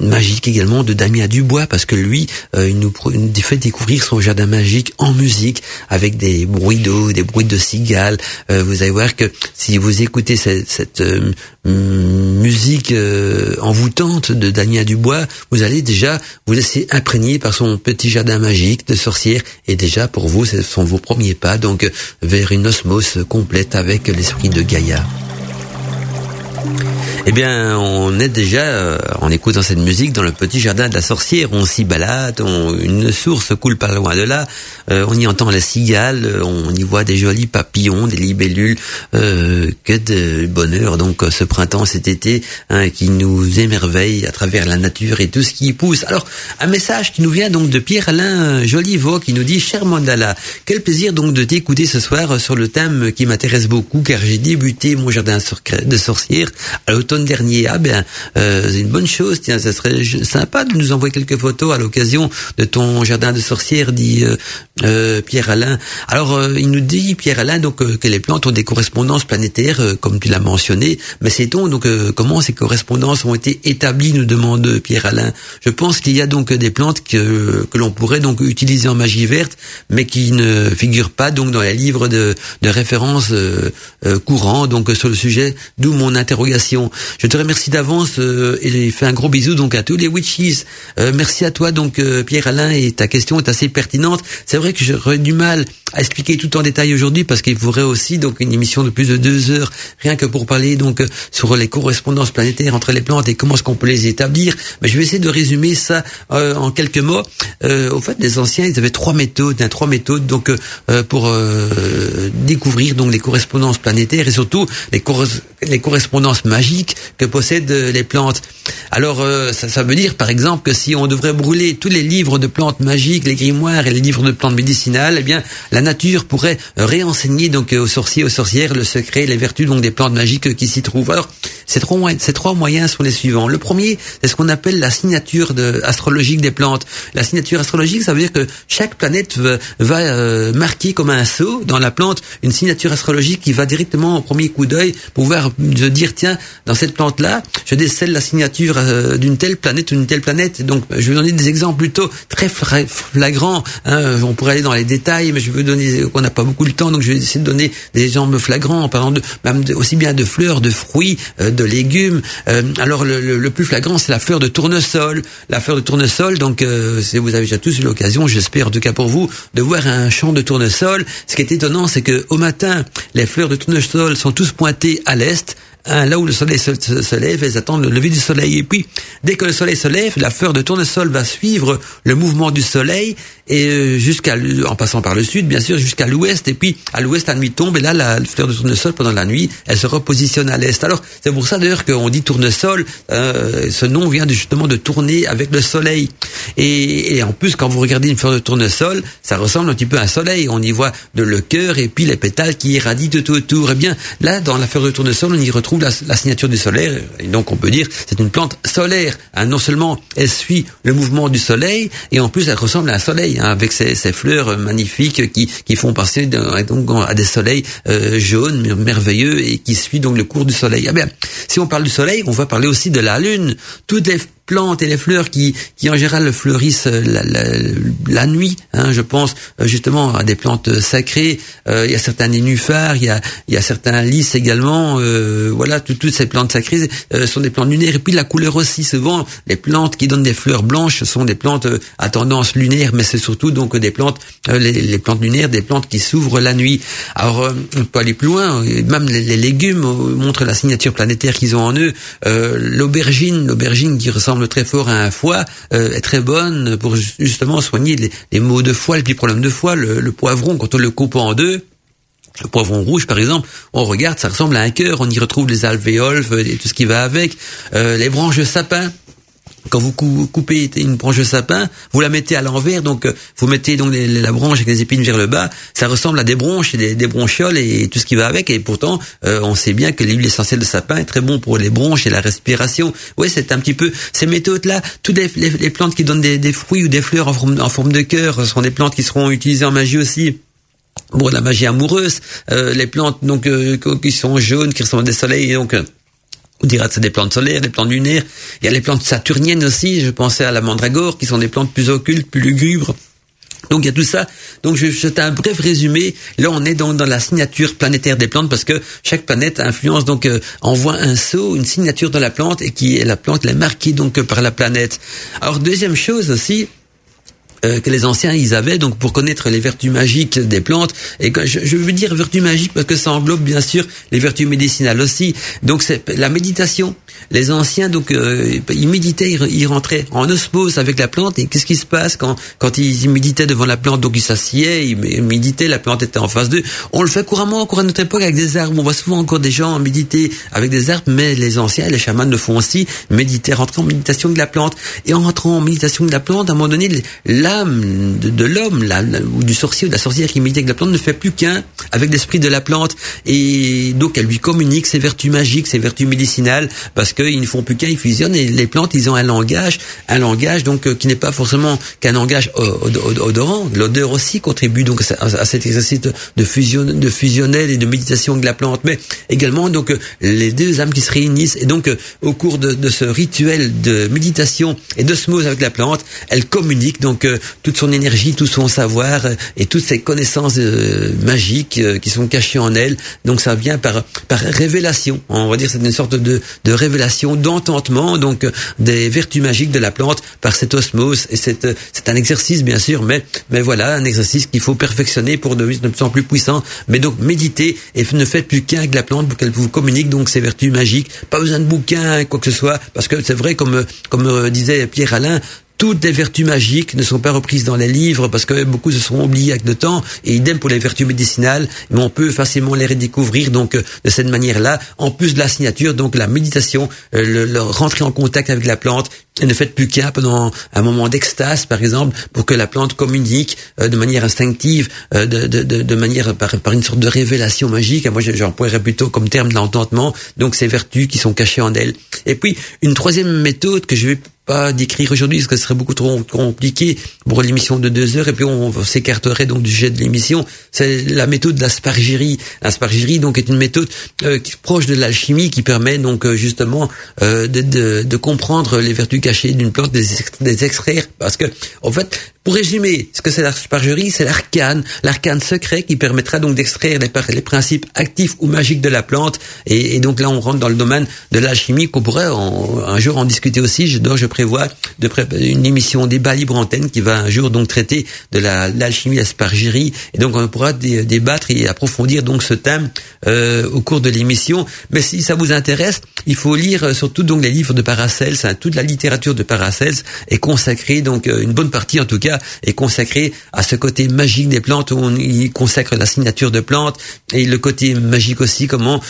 magique également de Damien Dubois, parce que lui, il nous fait découvrir son jardin magique en musique, avec des bruits d'eau, des bruits de cigales. Vous allez voir que si vous écoutez cette musique envoûtante de Daniel Dubois, vous allez déjà vous laisser imprégner par son petit jardin magique de sorcière. Et déjà, pour vous, ce sont vos premiers pas donc vers une osmose complète avec l'esprit de Gaïa. Eh bien, on est déjà, en écoutant cette musique, dans le petit jardin de la sorcière. On s'y balade, une source coule pas loin de là, on y entend la cigale, on y voit des jolis papillons, des libellules, que de bonheur, donc ce printemps, cet été, hein, qui nous émerveille à travers la nature et tout ce qui y pousse. Alors, un message qui nous vient donc de Pierre-Alain Jolivo, qui nous dit: cher Mandala, quel plaisir donc de t'écouter ce soir sur le thème qui m'intéresse beaucoup, car j'ai débuté mon jardin de sorcière à l'automne dernier. Ah ben, c'est une bonne chose. Tiens, ça serait sympa de nous envoyer quelques photos à l'occasion de ton jardin de sorcière, dit Pierre-Alain. Alors, il nous dit, Pierre-Alain, donc que les plantes ont des correspondances planétaires, comme tu l'as mentionné. Mais sait-on donc comment ces correspondances ont été établies, nous demande Pierre-Alain. Je pense qu'il y a donc des plantes que l'on pourrait donc utiliser en magie verte, mais qui ne figurent pas donc dans les livres de référence courants, donc sur le sujet, d'où mon interrogation. Je te remercie d'avance et fais un gros bisou donc à tous les witches. Merci à toi donc Pierre-Alain, et ta question est assez pertinente. C'est vrai que j'aurais du mal à expliquer tout en détail aujourd'hui, parce qu'il faudrait aussi donc une émission de plus de 2 heures rien que pour parler donc sur les correspondances planétaires entre les plantes et comment est-ce qu'on peut les établir. Mais je vais essayer de résumer ça en quelques mots. Au fait, les anciens, ils avaient 3 méthodes, hein, 3 méthodes donc pour découvrir donc les correspondances planétaires et surtout les correspondances magiques que possèdent les plantes. Alors ça veut dire par exemple que si on devrait brûler tous les livres de plantes magiques, les grimoires et les livres de plantes médicinales, eh bien la nature pourrait réenseigner donc aux sorciers, aux sorcières, le secret, les vertus donc des plantes magiques qui s'y trouvent. Alors Ces trois moyens sont les suivants. Le premier, c'est ce qu'on appelle la signature astrologique des plantes. La signature astrologique, ça veut dire que chaque planète va marquer comme un sceau dans la plante une signature astrologique qui va directement au premier coup d'œil pouvoir dire, tiens, dans cette plante-là, je décèle la signature d'une telle planète ou d'une telle planète. Donc, je vais donner des exemples plutôt très flagrants. Hein. On pourrait aller dans les détails, mais je veux donner, on n'a pas beaucoup de temps, donc je vais essayer de donner des exemples flagrants en parlant aussi bien de fleurs, de fruits, de légumes. Alors, le plus flagrant, c'est la fleur de tournesol. La fleur de tournesol, donc, vous avez déjà tous eu l'occasion, j'espère en tout cas pour vous, de voir un champ de tournesol. Ce qui est étonnant, c'est que au matin, les fleurs de tournesol sont tous pointées à l'est, hein, là où le soleil se lève, elles attendent le lever du soleil. Et puis, dès que le soleil se lève, la fleur de tournesol va suivre le mouvement du soleil, et en passant par le sud, bien sûr, jusqu'à l'ouest. Et puis, à l'ouest, la nuit tombe, et là, la fleur de tournesol, pendant la nuit, elle se repositionne à l'est. Alors, c'est pour ça, d'ailleurs, qu'on dit tournesol. Ce nom vient justement de tourner avec le soleil. Et en plus, quand vous regardez une fleur de tournesol, ça ressemble un petit peu à un soleil. On y voit le cœur, et puis les pétales qui irradient tout autour. Eh bien, là, dans la fleur de tournesol, on y retrouve la signature du soleil, et donc on peut dire c'est une plante solaire, hein. Non seulement elle suit le mouvement du soleil, et en plus elle ressemble à un soleil, hein, avec ses fleurs magnifiques qui font passer donc à des soleils jaunes, merveilleux, et qui suit donc le cours du soleil. Ah bien, si on parle du soleil, on va parler aussi de la lune. Toutes les plantes et les fleurs qui en général fleurissent la nuit, hein, je pense justement à des plantes sacrées, il y a certains nénuphars, il y a certains lys également, voilà, toutes ces plantes sacrées sont des plantes lunaires, et puis la couleur aussi. Souvent les plantes qui donnent des fleurs blanches sont des plantes à tendance lunaire, mais c'est surtout donc des plantes les plantes lunaires, des plantes qui s'ouvrent la nuit. Alors on peut aller plus loin, même les légumes montrent la signature planétaire qu'ils ont en eux. L'aubergine qui ressemble très fort à un foie, est très bonne pour justement soigner les maux de foie, les petits problèmes de foie. Le poivron, quand on le coupe en deux, le poivron rouge, par exemple, on regarde, ça ressemble à un cœur, on y retrouve les alvéoles et tout ce qui va avec. Les branches de sapin. Quand vous coupez une branche de sapin, vous la mettez à l'envers, donc vous mettez donc la branche avec les épines vers le bas, ça ressemble à des bronches et des bronchioles et tout ce qui va avec, et pourtant on sait bien que l'huile essentielle de sapin est très bon pour les bronches et la respiration. Ouais, c'est un petit peu ces méthodes-là. Toutes les plantes qui donnent des fruits ou des fleurs en forme de cœur sont des plantes qui seront utilisées en magie aussi. Bon, la magie amoureuse, les plantes donc qui sont jaunes, qui ressemblent à des soleils, et donc on dira que c'est des plantes solaires, des plantes lunaires. Il y a les plantes saturniennes aussi, je pensais à la mandragore, qui sont des plantes plus occultes, plus lugubres. Donc il y a tout ça. Donc je fais un bref résumé. Là on est dans la signature planétaire des plantes, parce que chaque planète influence, donc envoie un sceau, une signature de la plante, et la plante est marquée donc par la planète. Alors deuxième chose aussi, que les anciens ils avaient donc pour connaître les vertus magiques des plantes, et je veux dire vertus magiques parce que ça englobe bien sûr les vertus médicinales aussi. Donc c'est la méditation. Les anciens donc ils méditaient, ils rentraient en osmose avec la plante, et qu'est-ce qui se passe quand ils méditaient devant la plante? Donc ils s'assiedent, ils méditaient, la plante était en face d'eux. On le fait couramment encore à notre époque avec des arbres, on voit souvent encore des gens méditer avec des arbres, mais les anciens, les chamans le font aussi, méditer, rentrer en méditation de la plante. Et en rentrant en méditation de la plante, à un moment donné, l'âme de l'homme, ou du sorcier ou de la sorcière qui médite avec la plante ne fait plus qu'un avec l'esprit de la plante, et donc elle lui communique ses vertus magiques, ses vertus médicinales, parce qu'ils ne font plus qu'un, ils fusionnent, et les plantes ils ont un langage donc qui n'est pas forcément qu'un langage odorant. L'odeur aussi contribue donc à cet exercice de fusionnel et de méditation de la plante, mais également donc les deux âmes qui se réunissent, et donc au cours de ce rituel de méditation et d'osmose avec la plante, elle communique donc toute son énergie, tout son savoir et toutes ses connaissances magiques qui sont cachées en elle. Donc ça vient par révélation, on va dire, c'est une sorte de révélation, d'ententement donc des vertus magiques de la plante par cette osmose. Et c'est un exercice bien sûr, mais voilà, un exercice qu'il faut perfectionner pour devenir de plus en plus puissant. Mais donc méditez, et ne faites plus qu'un avec la plante pour qu'elle vous communique donc ses vertus magiques. Pas besoin de bouquins, quoi que ce soit, parce que c'est vrai, comme disait Pierre-Alain, toutes les vertus magiques ne sont pas reprises dans les livres, parce que beaucoup se sont oubliés avec le temps, et idem pour les vertus médicinales, mais on peut facilement les redécouvrir donc de cette manière-là, en plus de la signature, donc la méditation, le rentrer en contact avec la plante, Et ne faites plus qu'un pendant un moment d'extase, par exemple, pour que la plante communique de manière instinctive, de manière par une sorte de révélation magique. Moi, j'emploierais plutôt comme terme l'ententement, donc ces vertus qui sont cachées en elle. Et puis, une troisième méthode que je vais pas d'écrire aujourd'hui parce que ce serait beaucoup trop compliqué pour l'émission de 2 heures, et puis on s'écarterait donc du jet de l'émission. C'est la méthode de l'aspargerie. L'aspargerie donc est une méthode proche de l'alchimie, qui permet donc justement de comprendre les vertus cachées d'une plante, des extraire, parce que en fait, pour résumer, ce que c'est l'aspargerie, c'est l'arcane secret qui permettra donc d'extraire les principes actifs ou magiques de la plante. Et donc là, on rentre dans le domaine de l'alchimie, qu'on pourrait un jour en discuter aussi. Je prévois une émission débat libre antenne qui va un jour donc traiter de l'alchimie, l'aspargerie. Et donc on pourra débattre et approfondir donc ce thème au cours de l'émission. Mais si ça vous intéresse, il faut lire surtout donc les livres de Paracelse. Toute la littérature de Paracelse est consacrée, donc une bonne partie en tout cas, est consacré à ce côté magique des plantes, où on y consacre la signature de plantes et le côté magique aussi, comment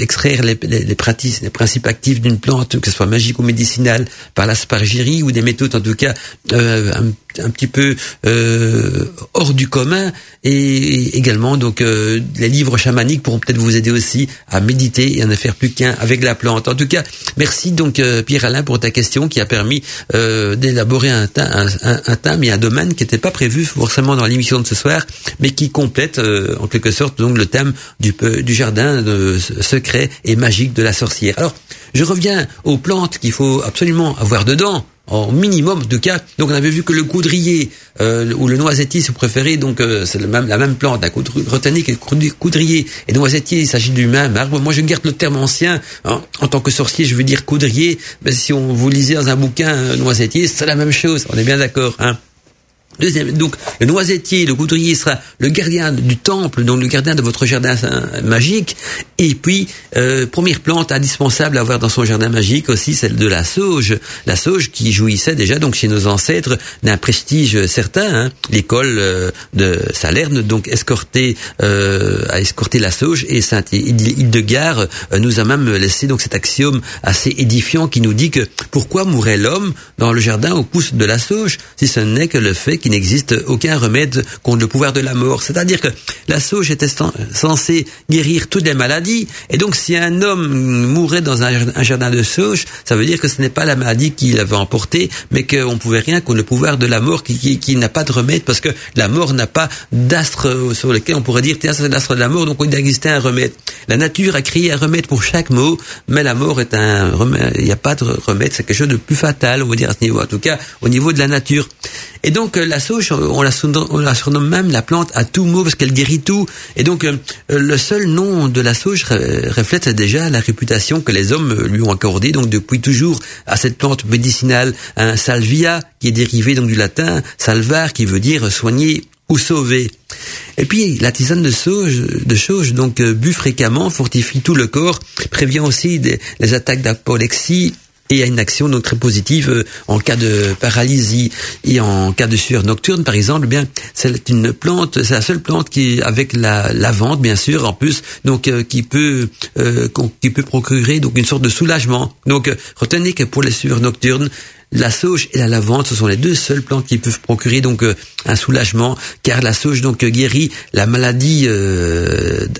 extraire les principes actifs d'une plante, que ce soit magique ou médicinale, par l'aspargerie, ou des méthodes en tout cas un petit peu hors du commun. Et également donc les livres chamaniques pourront peut-être vous aider aussi à méditer et à ne faire plus qu'un avec la plante. En tout cas, merci donc Pierre-Alain pour ta question qui a permis d'élaborer un thème et un domaine qui n'était pas prévu forcément dans l'émission de ce soir, mais qui complète en quelque sorte donc le thème du jardin secret et magique de la sorcière. Alors, je reviens aux plantes qu'il faut absolument avoir dedans, en minimum de cas. Donc on avait vu que le coudrier ou le noisetier, si vous préférez, donc c'est la même plante, la rotanique et le coudrier et noisetier, il s'agit du même arbre. Moi je garde le terme ancien, hein. En tant que sorcier, je veux dire coudrier, mais si on vous lisez dans un bouquin noisetier, c'est la même chose, on est bien d'accord, hein. Deuxième, donc le noisetier, le coudrier sera le gardien du temple, donc le gardien de votre jardin magique. Et puis première plante indispensable à avoir dans son jardin magique aussi, celle de la sauge. La sauge qui jouissait déjà donc chez nos ancêtres d'un prestige certain, hein. L'école de Salerne donc a escorté la sauge, et saint Hildegarde nous a même laissé donc cet axiome assez édifiant qui nous dit que pourquoi mourrait l'homme dans le jardin aux pousses de la sauge, si ce n'est que le fait qu'il n'existe aucun remède contre le pouvoir de la mort. C'est-à-dire que la sauge était censée guérir toutes les maladies, et donc si un homme mourait dans un jardin de sauge, ça veut dire que ce n'est pas la maladie qu'il avait emportée, mais qu'on ne pouvait rien contre le pouvoir de la mort qui n'a pas de remède, parce que la mort n'a pas d'astre sur lequel on pourrait dire tiens, c'est l'astre de la mort, donc il existait un remède. La nature a créé un remède pour chaque mot, mais la mort est un remède, il n'y a pas de remède, c'est quelque chose de plus fatal, on va dire à ce niveau, en tout cas au niveau de la nature. Et donc la sauge, on la surnomme même la plante à tout mot parce qu'elle guérit tout. Et donc le seul nom de la sauge reflète déjà la réputation que les hommes lui ont accordée donc depuis toujours à cette plante médicinale, hein, salvia qui est dérivée donc du latin salvar qui veut dire soigner ou sauver. Et puis la tisane de sauge donc bu fréquemment fortifie tout le corps, prévient aussi les attaques d'apoplexie. Et il y a une action donc très positive en cas de paralysie et en cas de sueur nocturne, par exemple. Bien, c'est une plante, c'est la seule plante qui, avec la lavande bien sûr en plus, donc qui peut procurer donc une sorte de soulagement. Donc retenez que pour les sueurs nocturnes, la sauge et la lavande, ce sont les deux seules plantes qui peuvent procurer donc un soulagement, car la sauge donc guérit la maladie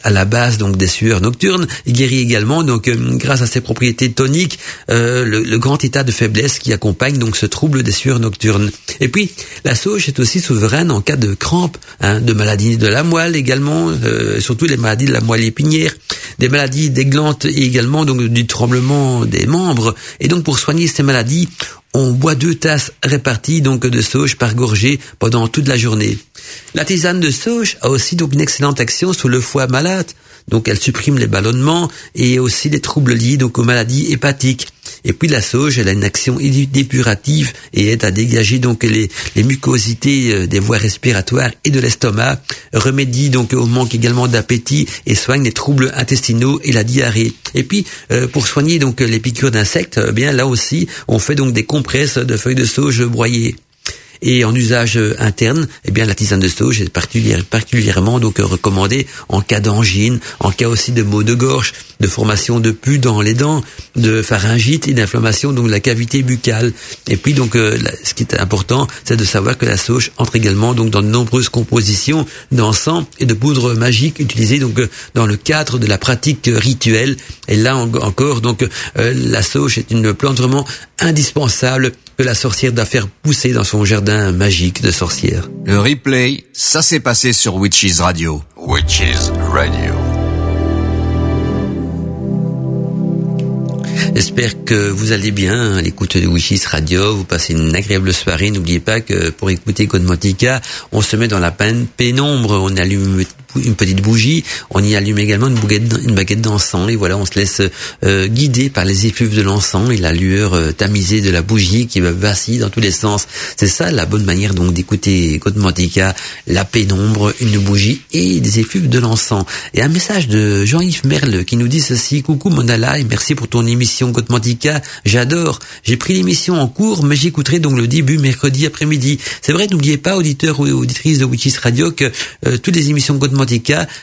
à la base donc des sueurs nocturnes, et guérit également donc grâce à ses propriétés toniques le grand état de faiblesse qui accompagne donc ce trouble des sueurs nocturnes. Et puis la sauge est aussi souveraine en cas de crampes, hein, de maladies de la moelle également, surtout les maladies de la moelle épinière, des maladies des glandes et également donc du tremblement des membres. Et donc pour soigner ces maladies, on boit 2 tasses réparties donc de sauge par gorgée pendant toute la journée. La tisane de sauge a aussi donc une excellente action sur le foie malade. Donc elle supprime les ballonnements et aussi les troubles liés donc aux maladies hépatiques. Et puis la sauge, elle a une action dépurative et aide à dégager donc les mucosités des voies respiratoires et de l'estomac, remédie donc au manque également d'appétit et soigne les troubles intestinaux et la diarrhée. Et puis pour soigner donc les piqûres d'insectes, eh bien là aussi on fait donc des compresses de feuilles de sauge broyées. Et en usage interne, eh bien la tisane de sauge est particulièrement donc recommandée en cas d'angine, en cas aussi de maux de gorge, de formation de pus dans les dents, de pharyngite et d'inflammation donc de la cavité buccale. Et puis donc ce qui est important, c'est de savoir que la sauge entre également donc dans de nombreuses compositions d'encens et de poudre magique utilisées donc dans le cadre de la pratique rituelle. Et là encore donc la sauge est une plante vraiment indispensable que la sorcière doit faire pousser dans son jardin magique de sorcière. Le replay, ça s'est passé sur Witches Radio. Witches Radio. J'espère que vous allez bien à l'écoute de Witches Radio, vous passez une agréable soirée. N'oubliez pas que pour écouter Godmantica, on se met dans la pénombre, on allume une petite bougie, on y allume également une baguette d'encens et voilà, on se laisse guider par les effluves de l'encens et la lueur tamisée de la bougie qui vacille dans tous les sens. C'est ça la bonne manière donc d'écouter Godmantica, la pénombre, une bougie et des effluves de l'encens. Et un message de Jean-Yves Merle qui nous dit ceci: coucou Mandala et merci pour ton émission Godmantica, j'adore. J'ai pris l'émission en cours mais j'écouterai donc le début mercredi après-midi. C'est vrai, n'oubliez pas auditeurs ou auditrices de Witches Radio que toutes les émissions Godmantica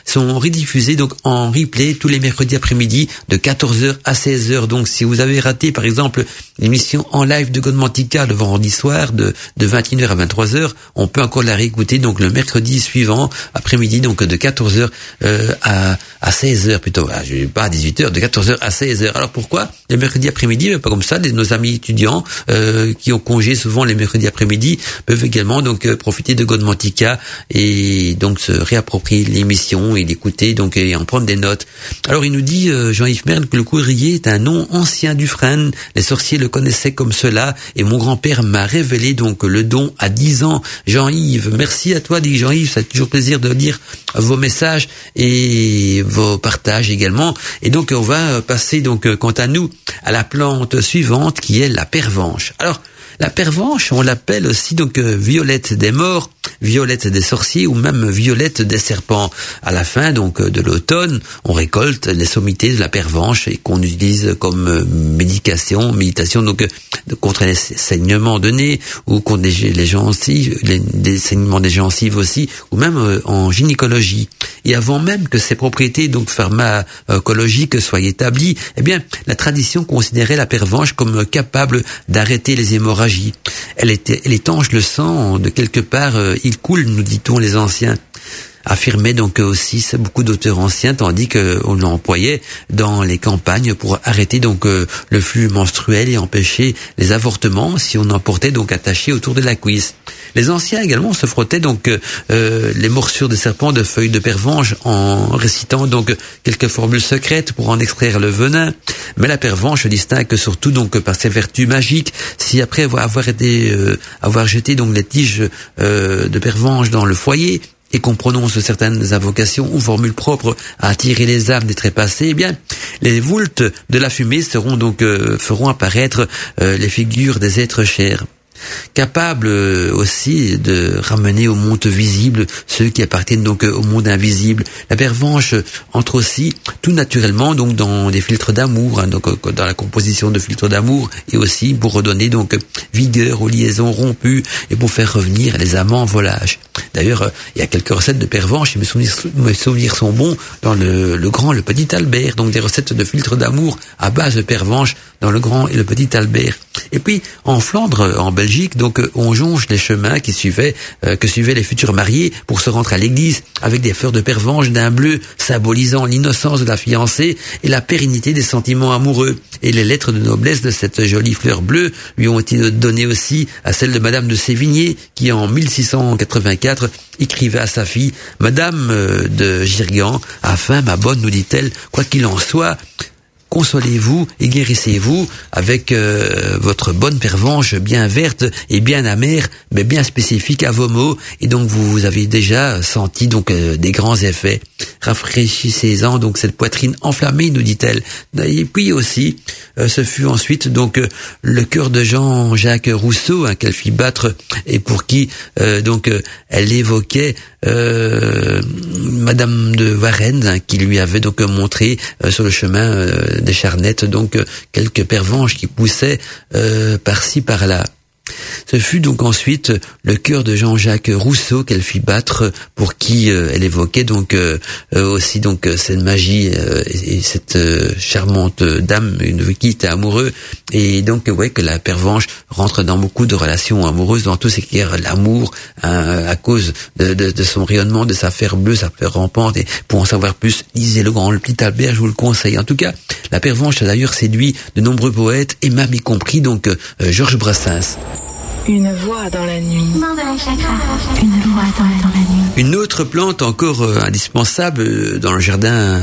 sont rediffusés donc en replay tous les mercredis après-midi de 14h à 16h. Donc si vous avez raté par exemple l'émission en live de Godmantica le vendredi soir de 21h à 23h, on peut encore la réécouter donc le mercredi suivant après-midi donc de 14h à 16h plutôt. Voilà, je ne dis pas à 18h, de 14h à 16h. Alors pourquoi le mercredi après-midi? Pas comme ça, nos amis étudiants qui ont congé souvent les mercredis après-midi peuvent également donc profiter de Godmantica et donc se réapproprier l'émission et l'écouter donc et en prendre des notes. Alors il nous dit Jean-Yves Merle que le courrier est un nom ancien du frêne, les sorciers le connaissaient comme cela et mon grand-père m'a révélé donc le don à 10 ans. Jean-Yves, merci à toi, dit Jean-Yves, ça fait toujours plaisir de lire vos messages et vos partages également. Et donc on va passer donc quant à nous à la plante suivante qui est la pervenche. Alors la pervenche, on l'appelle aussi donc violette des morts, violette des sorciers ou même violette des serpents. À la fin donc de l'automne, on récolte les sommités de la pervenche et qu'on utilise comme méditation donc contre les saignements de nez ou contre les gencives, les saignements des gencives aussi ou même en gynécologie. Et avant même que ces propriétés donc pharmacologiques soient établies, eh bien la tradition considérait la pervenche comme capable d'arrêter les hémorragies. Elle étanche le sang de quelque part il coule, nous dit-on les anciens. Affirmait donc aussi beaucoup d'auteurs anciens, tandis qu'on l'employait dans les campagnes pour arrêter donc le flux menstruel et empêcher les avortements si on en portait donc attaché autour de la cuisse. Les anciens également se frottaient donc les morsures des serpents de feuilles de pervenche en récitant donc quelques formules secrètes pour en extraire le venin. Mais la pervenche se distingue surtout donc par ses vertus magiques. Si après avoir jeté donc les tiges de pervenche dans le foyer et qu'on prononce certaines invocations ou formules propres à attirer les âmes des trépassés, eh bien, les voûtes de la fumée seront donc feront apparaître les figures des êtres chers. Capable aussi de ramener au monde visible ceux qui appartiennent donc au monde invisible. La pervenche entre aussi tout naturellement donc dans des filtres d'amour, hein, donc dans la composition de filtres d'amour et aussi pour redonner donc vigueur aux liaisons rompues et pour faire revenir les amants volages. D'ailleurs, il y a quelques recettes de pervenche, mes souvenirs sont bons dans le Grand, le Petit Albert, donc des recettes de filtres d'amour à base de pervenche dans le Grand et le Petit Albert. Et puis en Flandre, en Belgique, donc on jonge les chemins que suivaient les futurs mariés pour se rendre à l'église avec des fleurs de pervenche d'un bleu symbolisant l'innocence de la fiancée et la pérennité des sentiments amoureux. Et les lettres de noblesse de cette jolie fleur bleue lui ont été données aussi à celle de Madame de Sévigné qui en 1684 écrivait à sa fille « Madame de Girgan, afin ma bonne, nous dit-elle, quoi qu'il en soit, consolez-vous et guérissez-vous avec votre bonne pervenche bien verte et bien amère, mais bien spécifique à vos maux. » Et donc vous avez déjà senti donc des grands effets. Rafraîchissez-en donc cette poitrine enflammée, nous dit-elle. Et puis aussi, ce fut ensuite donc le cœur de Jean-Jacques Rousseau, hein, qu'elle fit battre et pour qui elle évoquait Madame de Warens, hein, qui lui avait donc montré sur le chemin des charnettes donc quelques pervenches qui poussaient par-ci par-là. Ce fut donc ensuite le cœur de Jean-Jacques Rousseau qu'elle fit battre, pour qui elle évoquait donc aussi donc cette magie et cette charmante dame de qui était amoureux, et donc ouais, que la pervenche rentre dans beaucoup de relations amoureuses, dans tout ce qui est l'amour, hein, à cause de son rayonnement, de sa fer bleue, sa fleur rampante. Et pour en savoir plus, lisez-le grand, le petit Albert, je vous le conseille. En tout cas, la pervenche a d'ailleurs séduit de nombreux poètes, et même y compris donc Georges Brassens. Une voix dans la nuit. Mandala chakra. Une voix dans la nuit. Une autre plante encore indispensable dans le jardin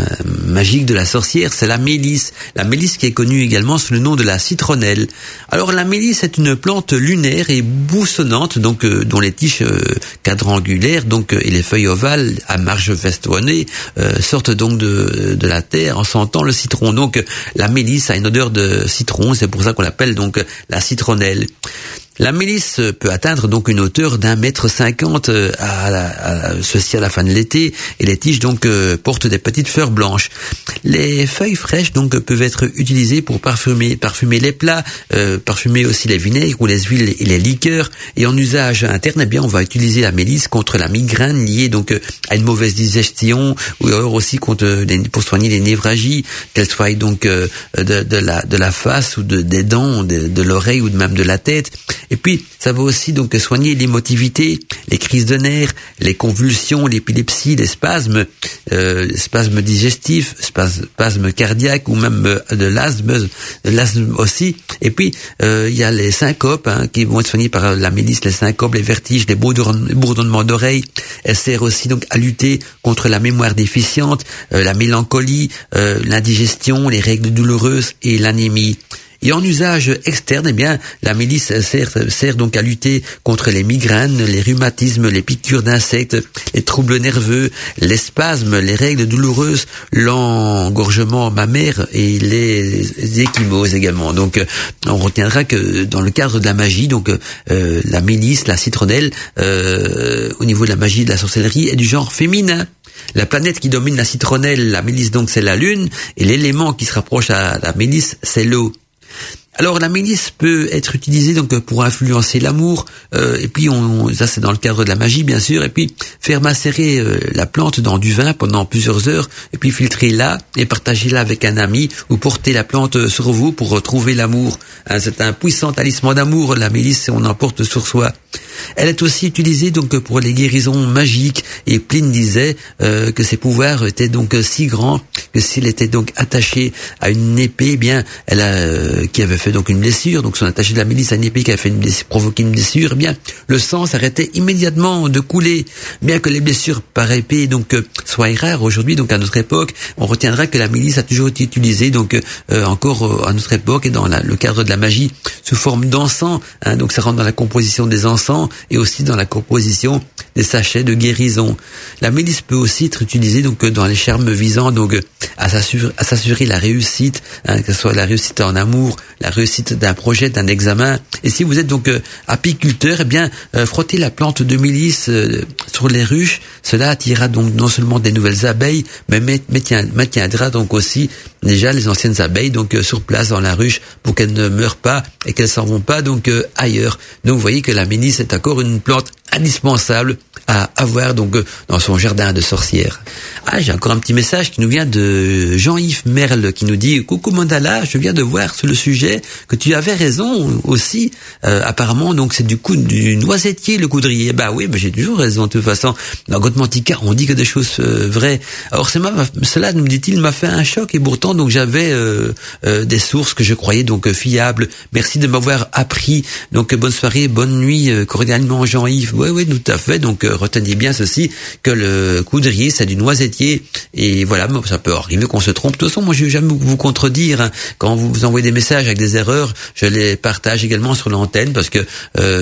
magique de la sorcière, c'est la mélisse. La mélisse qui est connue également sous le nom de la citronnelle. Alors la mélisse est une plante lunaire et boussonnante, donc dont les tiges quadrangulaires, donc et les feuilles ovales à marge festoyée sortent donc de la terre en sentant le citron. Donc la mélisse a une odeur de citron, c'est pour ça qu'on l'appelle donc la citronnelle. La mélisse peut atteindre donc une hauteur d'1,50 m ceci à la fin de l'été, et les tiges donc portent des petites fleurs blanches. Les feuilles fraîches donc peuvent être utilisées pour parfumer les plats, parfumer aussi les vinaigres ou les huiles et les liqueurs. Et en usage interne, eh bien on va utiliser la mélisse contre la migraine liée donc à une mauvaise digestion, ou alors aussi pour soigner les névralgies, qu'elles soient donc de la face ou des dents, de l'oreille ou même de la tête. Et puis, ça va aussi donc soigner l'émotivité, les crises de nerfs, les convulsions, l'épilepsie, les spasmes digestifs, spasmes cardiaques, ou même de l'asthme aussi. Et puis, il y a les syncopes, hein, qui vont être soignés par la mélisse, les syncopes, les vertiges, les bourdonnements d'oreilles. Elle sert aussi donc à lutter contre la mémoire déficiente, la mélancolie, l'indigestion, les règles douloureuses et l'anémie. Et en usage externe, eh bien, la mélisse sert donc à lutter contre les migraines, les rhumatismes, les piqûres d'insectes, les troubles nerveux, les spasmes, les règles douloureuses, l'engorgement mammaire et les ecchymoses également. Donc, on retiendra que dans le cadre de la magie, donc la mélisse, la citronnelle, au niveau de la magie de la sorcellerie, est du genre féminin. La planète qui domine la citronnelle, la mélisse donc, c'est la lune, et l'élément qui se rapproche à la mélisse, c'est l'eau. Alors la mélisse peut être utilisée donc pour influencer l'amour, et puis ça c'est dans le cadre de la magie bien sûr, et puis faire macérer la plante dans du vin pendant plusieurs heures, et puis filtrer-la et partager-la avec un ami, ou porter la plante sur vous pour retrouver l'amour. Hein, c'est un puissant talisman d'amour, la mélisse, on en porte sur soi. Elle est aussi utilisée donc pour les guérisons magiques, et Pline disait que ses pouvoirs étaient donc si grands que s'il était donc attaché à une épée, eh bien elle a, qui avait fait donc une blessure, donc son attaché de la mélisse à une épée qui a fait provoqué une blessure, eh bien le sang s'arrêtait immédiatement de couler. Bien que les blessures par épée donc soient rares aujourd'hui, donc à notre époque, on retiendra que la mélisse a toujours été utilisée donc encore à notre époque, et dans le cadre de la magie sous forme d'encens, hein, donc ça rentre dans la composition des encens, et aussi dans la composition des sachets de guérison. La mélisse peut aussi être utilisée donc dans les charmes visant donc à s'assurer la réussite, hein, que ce soit la réussite en amour, la réussite d'un projet, d'un examen. Et si vous êtes donc apiculteur, eh bien frottez la plante de mélisse sur les ruches. Cela attirera donc non seulement des nouvelles abeilles, mais maintiendra donc aussi déjà les anciennes abeilles donc sur place dans la ruche, pour qu'elles ne meurent pas et qu'elles s'en vont pas donc ailleurs. Donc vous voyez que la mélisse est encore une plante indispensable à avoir donc dans son jardin de sorcière. Ah, j'ai encore un petit message qui nous vient de Jean-Yves Merle qui nous dit: coucou Mandala, je viens de voir sur le sujet que tu avais raison aussi. Apparemment donc c'est du coup du noisetier le coudrier. Bah oui, j'ai toujours raison de toute façon. Dans Godmantica, on dit que des choses vraies. Alors cela, nous dit-il, m'a fait un choc, et pourtant donc j'avais des sources que je croyais donc fiables. Merci de m'avoir appris. Donc bonne soirée, bonne nuit, cordialement Jean-Yves. Oui, tout à fait. Donc retenez bien ceci, que le coudrier c'est du noisetier, et voilà, ça peut arriver qu'on se trompe. De toute façon, moi je vais jamais vous contredire, hein. Quand vous envoyez des messages avec des erreurs, je les partage également sur l'antenne, parce que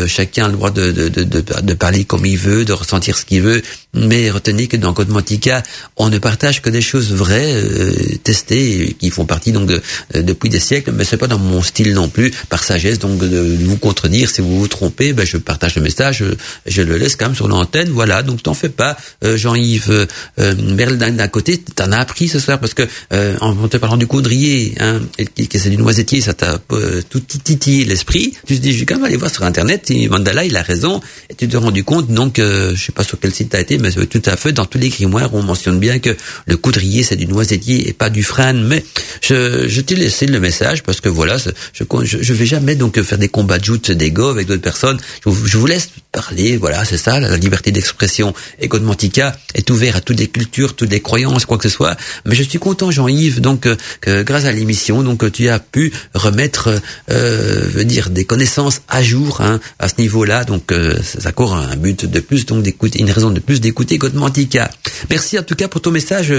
chacun a le droit de parler comme il veut, de ressentir ce qu'il veut, mais retenez que dans Godmantica, on ne partage que des choses vraies, testées, et qui font partie donc depuis des siècles, mais c'est pas dans mon style non plus, par sagesse, donc de vous contredire si vous vous trompez, ben je partage le message, je le laisse quand même sur l'antenne. semaine, voilà, donc t'en fais pas, Jean-Yves Merle d'un côté, t'en as appris ce soir, parce que en te parlant du coudrier, hein, qui c'est du noisetier, ça t'a tout titillé l'esprit, tu te dis, je vais quand même aller voir sur Internet, si Mandala, il a raison, et tu te rends compte, donc, je sais pas sur quel site t'as été, mais tout à fait, dans tous les grimoires, on mentionne bien que le coudrier, c'est du noisetier et pas du frâne, mais je t'ai laissé le message, parce que voilà, je vais jamais donc faire des combats de joutes, des go avec d'autres personnes, je vous laisse parler, voilà, c'est ça, la liberté d'expression. Et Godmantica est ouvert à toutes les cultures, toutes les croyances, quoi que ce soit. Mais je suis content, Jean-Yves, donc, que grâce à l'émission, donc, tu as pu remettre, des connaissances à jour, hein, à ce niveau-là. Donc, ça court un but de plus, donc, d'écouter, une raison de plus d'écouter Godmantica. Merci en tout cas pour ton message,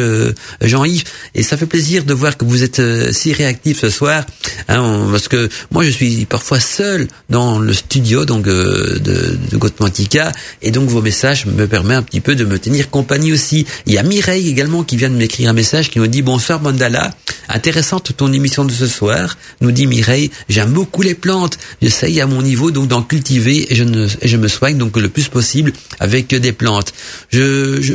Jean-Yves. Et ça fait plaisir de voir que vous êtes si réactif ce soir, hein, parce que moi, je suis parfois seul dans le studio, donc, de Godmantica, et donc vos messages me permettent un petit peu de me tenir compagnie aussi. Il y a Mireille également qui vient de m'écrire un message qui nous dit « Bonsoir Mandala, intéressante ton émission de ce soir », nous dit Mireille, « J'aime beaucoup les plantes, j'essaye à mon niveau donc d'en cultiver et je me soigne donc le plus possible avec des plantes. Je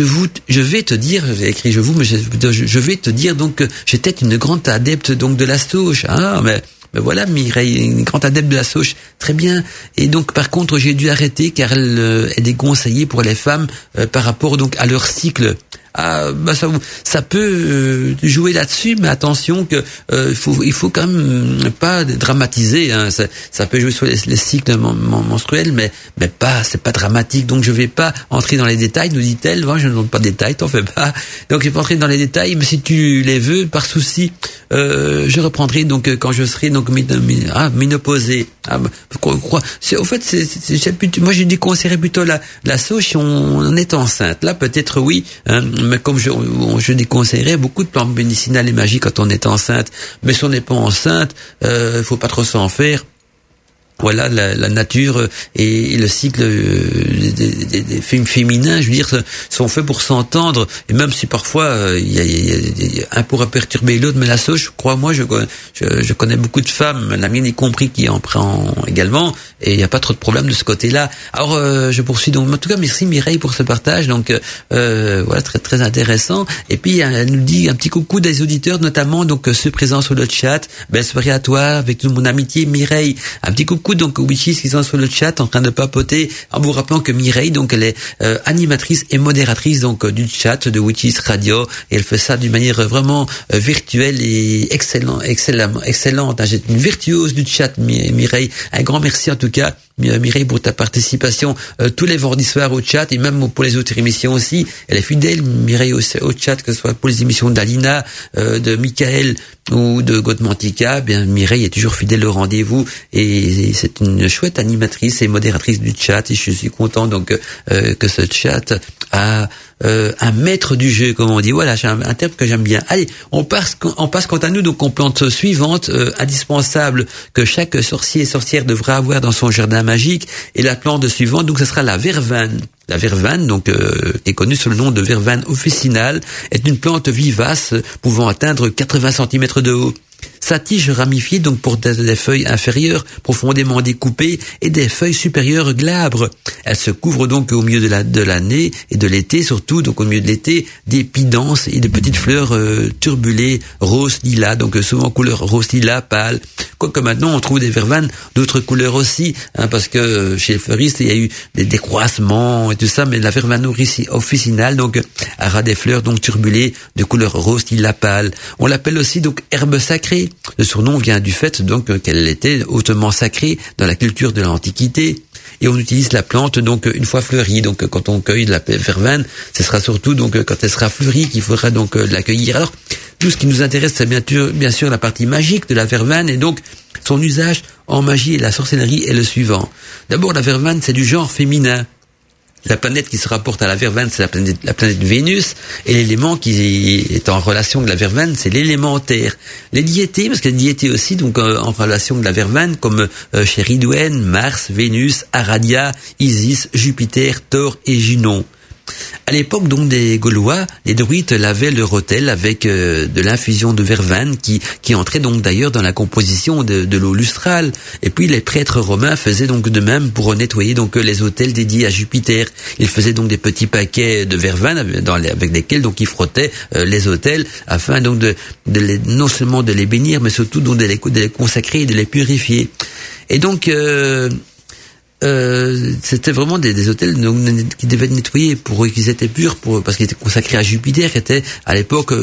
vais te dire, j'ai écrit je vous, mais je vais te dire donc que j'étais une grande adepte donc de la sauge, hein, mais voilà, Mireille, une grande adepte de la sauge, très bien. Et donc, par contre, j'ai dû arrêter car elle est déconseillée pour les femmes par rapport donc à leur cycle. Ah, bah ça peut jouer là-dessus, mais attention que il faut quand même pas dramatiser. Hein. Ça peut jouer sur les cycles menstruels, mais pas, c'est pas dramatique. Donc je vais pas entrer dans les détails, nous dit-elle. Moi, je ne demande pas de détails, t'en fais pas. Donc je vais pas entrer dans les détails, mais si tu les veux, par souci, je reprendrai donc quand je serai donc ménopausée. Ah, au fait, moi j'ai déconseillé plutôt la sauge si on est enceinte. Là, peut-être oui. Hein, mais comme je déconseillerais beaucoup de plantes médicinales et magiques quand on est enceinte. Mais si on n'est pas enceinte, faut pas trop s'en faire. Voilà, la nature et le cycle des féminins, je veux dire, sont faits pour s'entendre. Et même si parfois il y a un pourra perturber l'autre, mais la sauge, crois-moi, je connais beaucoup de femmes, la mienne y compris, qui en prend également, et il y a pas trop de problèmes de ce côté-là. Alors je poursuis donc. En tout cas, merci Mireille pour ce partage. Donc voilà, très très intéressant. Et puis elle nous dit un petit coucou des auditeurs, notamment donc ceux présents sur le chat. Belle soirée à toi, avec toute mon amitié Mireille. Un petit coucou donc aux witches qui sont sur le chat en train de papoter, en vous rappelant que Mireille donc elle est animatrice et modératrice donc du chat de Witches Radio, et elle fait ça d'une manière vraiment virtuelle et excellente. Hein. J'ai une virtuose du chat, Mireille, un grand merci en tout cas Mireille pour ta participation tous les vendredis soirs au chat, et même pour les autres émissions aussi. Elle est fidèle, Mireille, au chat, que ce soit pour les émissions d'Alina, de Michael ou de Godmantica. Bien, Mireille est toujours fidèle au rendez-vous, et c'est une chouette animatrice et modératrice du chat, et je suis content donc que ce chat a un maître du jeu, comme on dit. Voilà, c'est un terme que j'aime bien. Allez, on passe quant à nous donc aux plantes suivantes indispensables que chaque sorcier et sorcière devra avoir dans son jardin magique, et la plante suivante donc ce sera la verveine. La verveine, donc qui est connue sous le nom de verveine officinale, est une plante vivace pouvant atteindre 80 cm de haut. Sa tige ramifiée donc pour des feuilles inférieures profondément découpées et des feuilles supérieures glabres. Elle se couvre donc au milieu de l'année et de l'été, surtout donc au milieu de l'été, d'épis denses et de petites fleurs turbulées rose lilas, donc souvent couleur rose lilas pâle. Quoique maintenant on trouve des verveines d'autres couleurs aussi, hein, parce que chez les fleuristes il y a eu des décroissements et tout ça, mais la verveine officinale donc aura des fleurs donc turbulées de couleur rose lilas pâle. On l'appelle aussi donc herbe sacrée. Le surnom vient du fait donc qu'elle était hautement sacrée dans la culture de l'Antiquité, et on utilise la plante donc une fois fleurie. Donc quand on cueille de la verveine, ce sera surtout donc quand elle sera fleurie qu'il faudra donc l'accueillir. Alors tout ce qui nous intéresse, c'est bien sûr la partie magique de la verveine, et donc son usage en magie et la sorcellerie est le suivant. D'abord, la verveine, c'est du genre féminin. La planète qui se rapporte à la verveine, c'est la planète Vénus, et l'élément qui est en relation de la verveine, c'est l'élément terre. Les diétés, parce que les diétés aussi, donc en relation de la verveine, comme Cerridwen, Mars, Vénus, Aradia, Isis, Jupiter, Thor et Junon. À l'époque donc des Gaulois, les druides lavaient leur autel avec de l'infusion de verveine qui entrait donc d'ailleurs dans la composition de l'eau lustrale. Et puis les prêtres romains faisaient donc de même pour nettoyer donc les autels dédiés à Jupiter. Ils faisaient donc des petits paquets de verveine avec lesquels donc ils frottaient les autels afin donc de les, non seulement de les bénir mais surtout donc de les consacrer et de les purifier. Et donc c'était vraiment des hôtels qui devaient être nettoyés pour qu'ils étaient purs parce qu'ils étaient consacrés à Jupiter, qui était à l'époque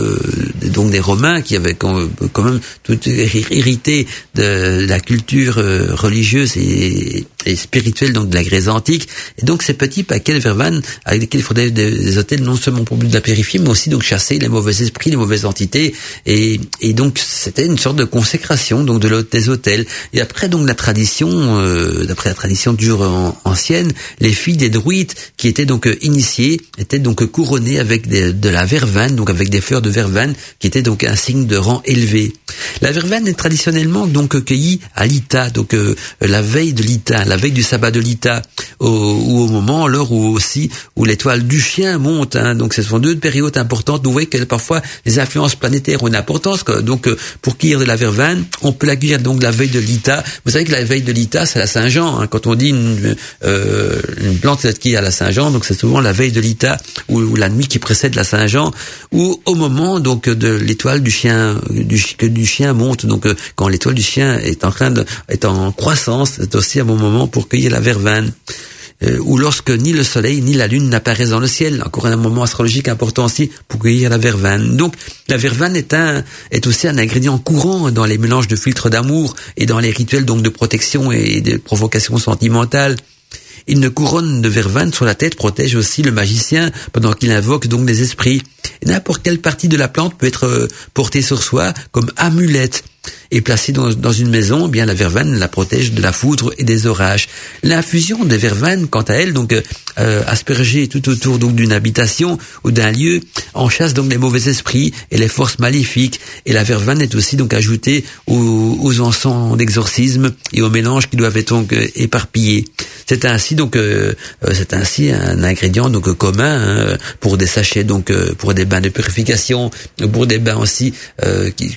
donc des Romains qui avaient quand même tout hérité de la culture religieuse et spirituelle donc de la Grèce antique. Et donc ces petits paquets de verveine avec lesquels il faudrait des hôtels non seulement pour but de la purifier mais aussi donc chasser les mauvais esprits, les mauvaises entités, et donc c'était une sorte de consécration donc des hôtels. Et après donc la tradition d'après la tradition du ancienne, les filles des druides qui étaient donc initiées étaient donc couronnées avec de la verveine, donc avec des fleurs de verveine qui étaient donc un signe de rang élevé. La verveine est traditionnellement donc cueillie à l'Ita, donc la veille de l'Ita, la veille du sabbat de l'Ita, ou au moment, l'heure où aussi où l'étoile du chien monte. Hein, donc ce sont deux périodes importantes. Vous voyez que parfois les influences planétaires ont une importance. Donc pour cueillir de la verveine, on peut la cueillir donc la veille de l'Ita. Vous savez que la veille de l'Ita, c'est la Saint-Jean. Hein, quand on dit une plante qui a la Saint-Jean, donc c'est souvent la veille de l'Ita ou la nuit qui précède la Saint-Jean, ou au moment donc de l'étoile du chien du chien monte, donc quand l'étoile du chien est en croissance, c'est aussi un bon moment pour cueillir la verveine. Ou lorsque ni le soleil ni la lune n'apparaissent dans le ciel, encore un moment astrologique important aussi pour cueillir la verveine. Donc la verveine est aussi un ingrédient courant dans les mélanges de filtres d'amour et dans les rituels donc de protection et de provocation sentimentale. Une couronne de verveine sur la tête protège aussi le magicien pendant qu'il invoque donc des esprits. Et n'importe quelle partie de la plante peut être portée sur soi comme amulette. Et placée dans une maison, bien la verveine la protège de la foudre et des orages. L'infusion des verveines, quant à elle, donc aspergée tout autour donc d'une habitation ou d'un lieu, en chasse donc les mauvais esprits et les forces maléfiques. Et la verveine est aussi donc ajoutée aux encens d'exorcisme et aux mélanges qui doivent être donc éparpillés. C'est ainsi un ingrédient donc commun hein, pour des sachets donc pour des bains de purification, pour des bains aussi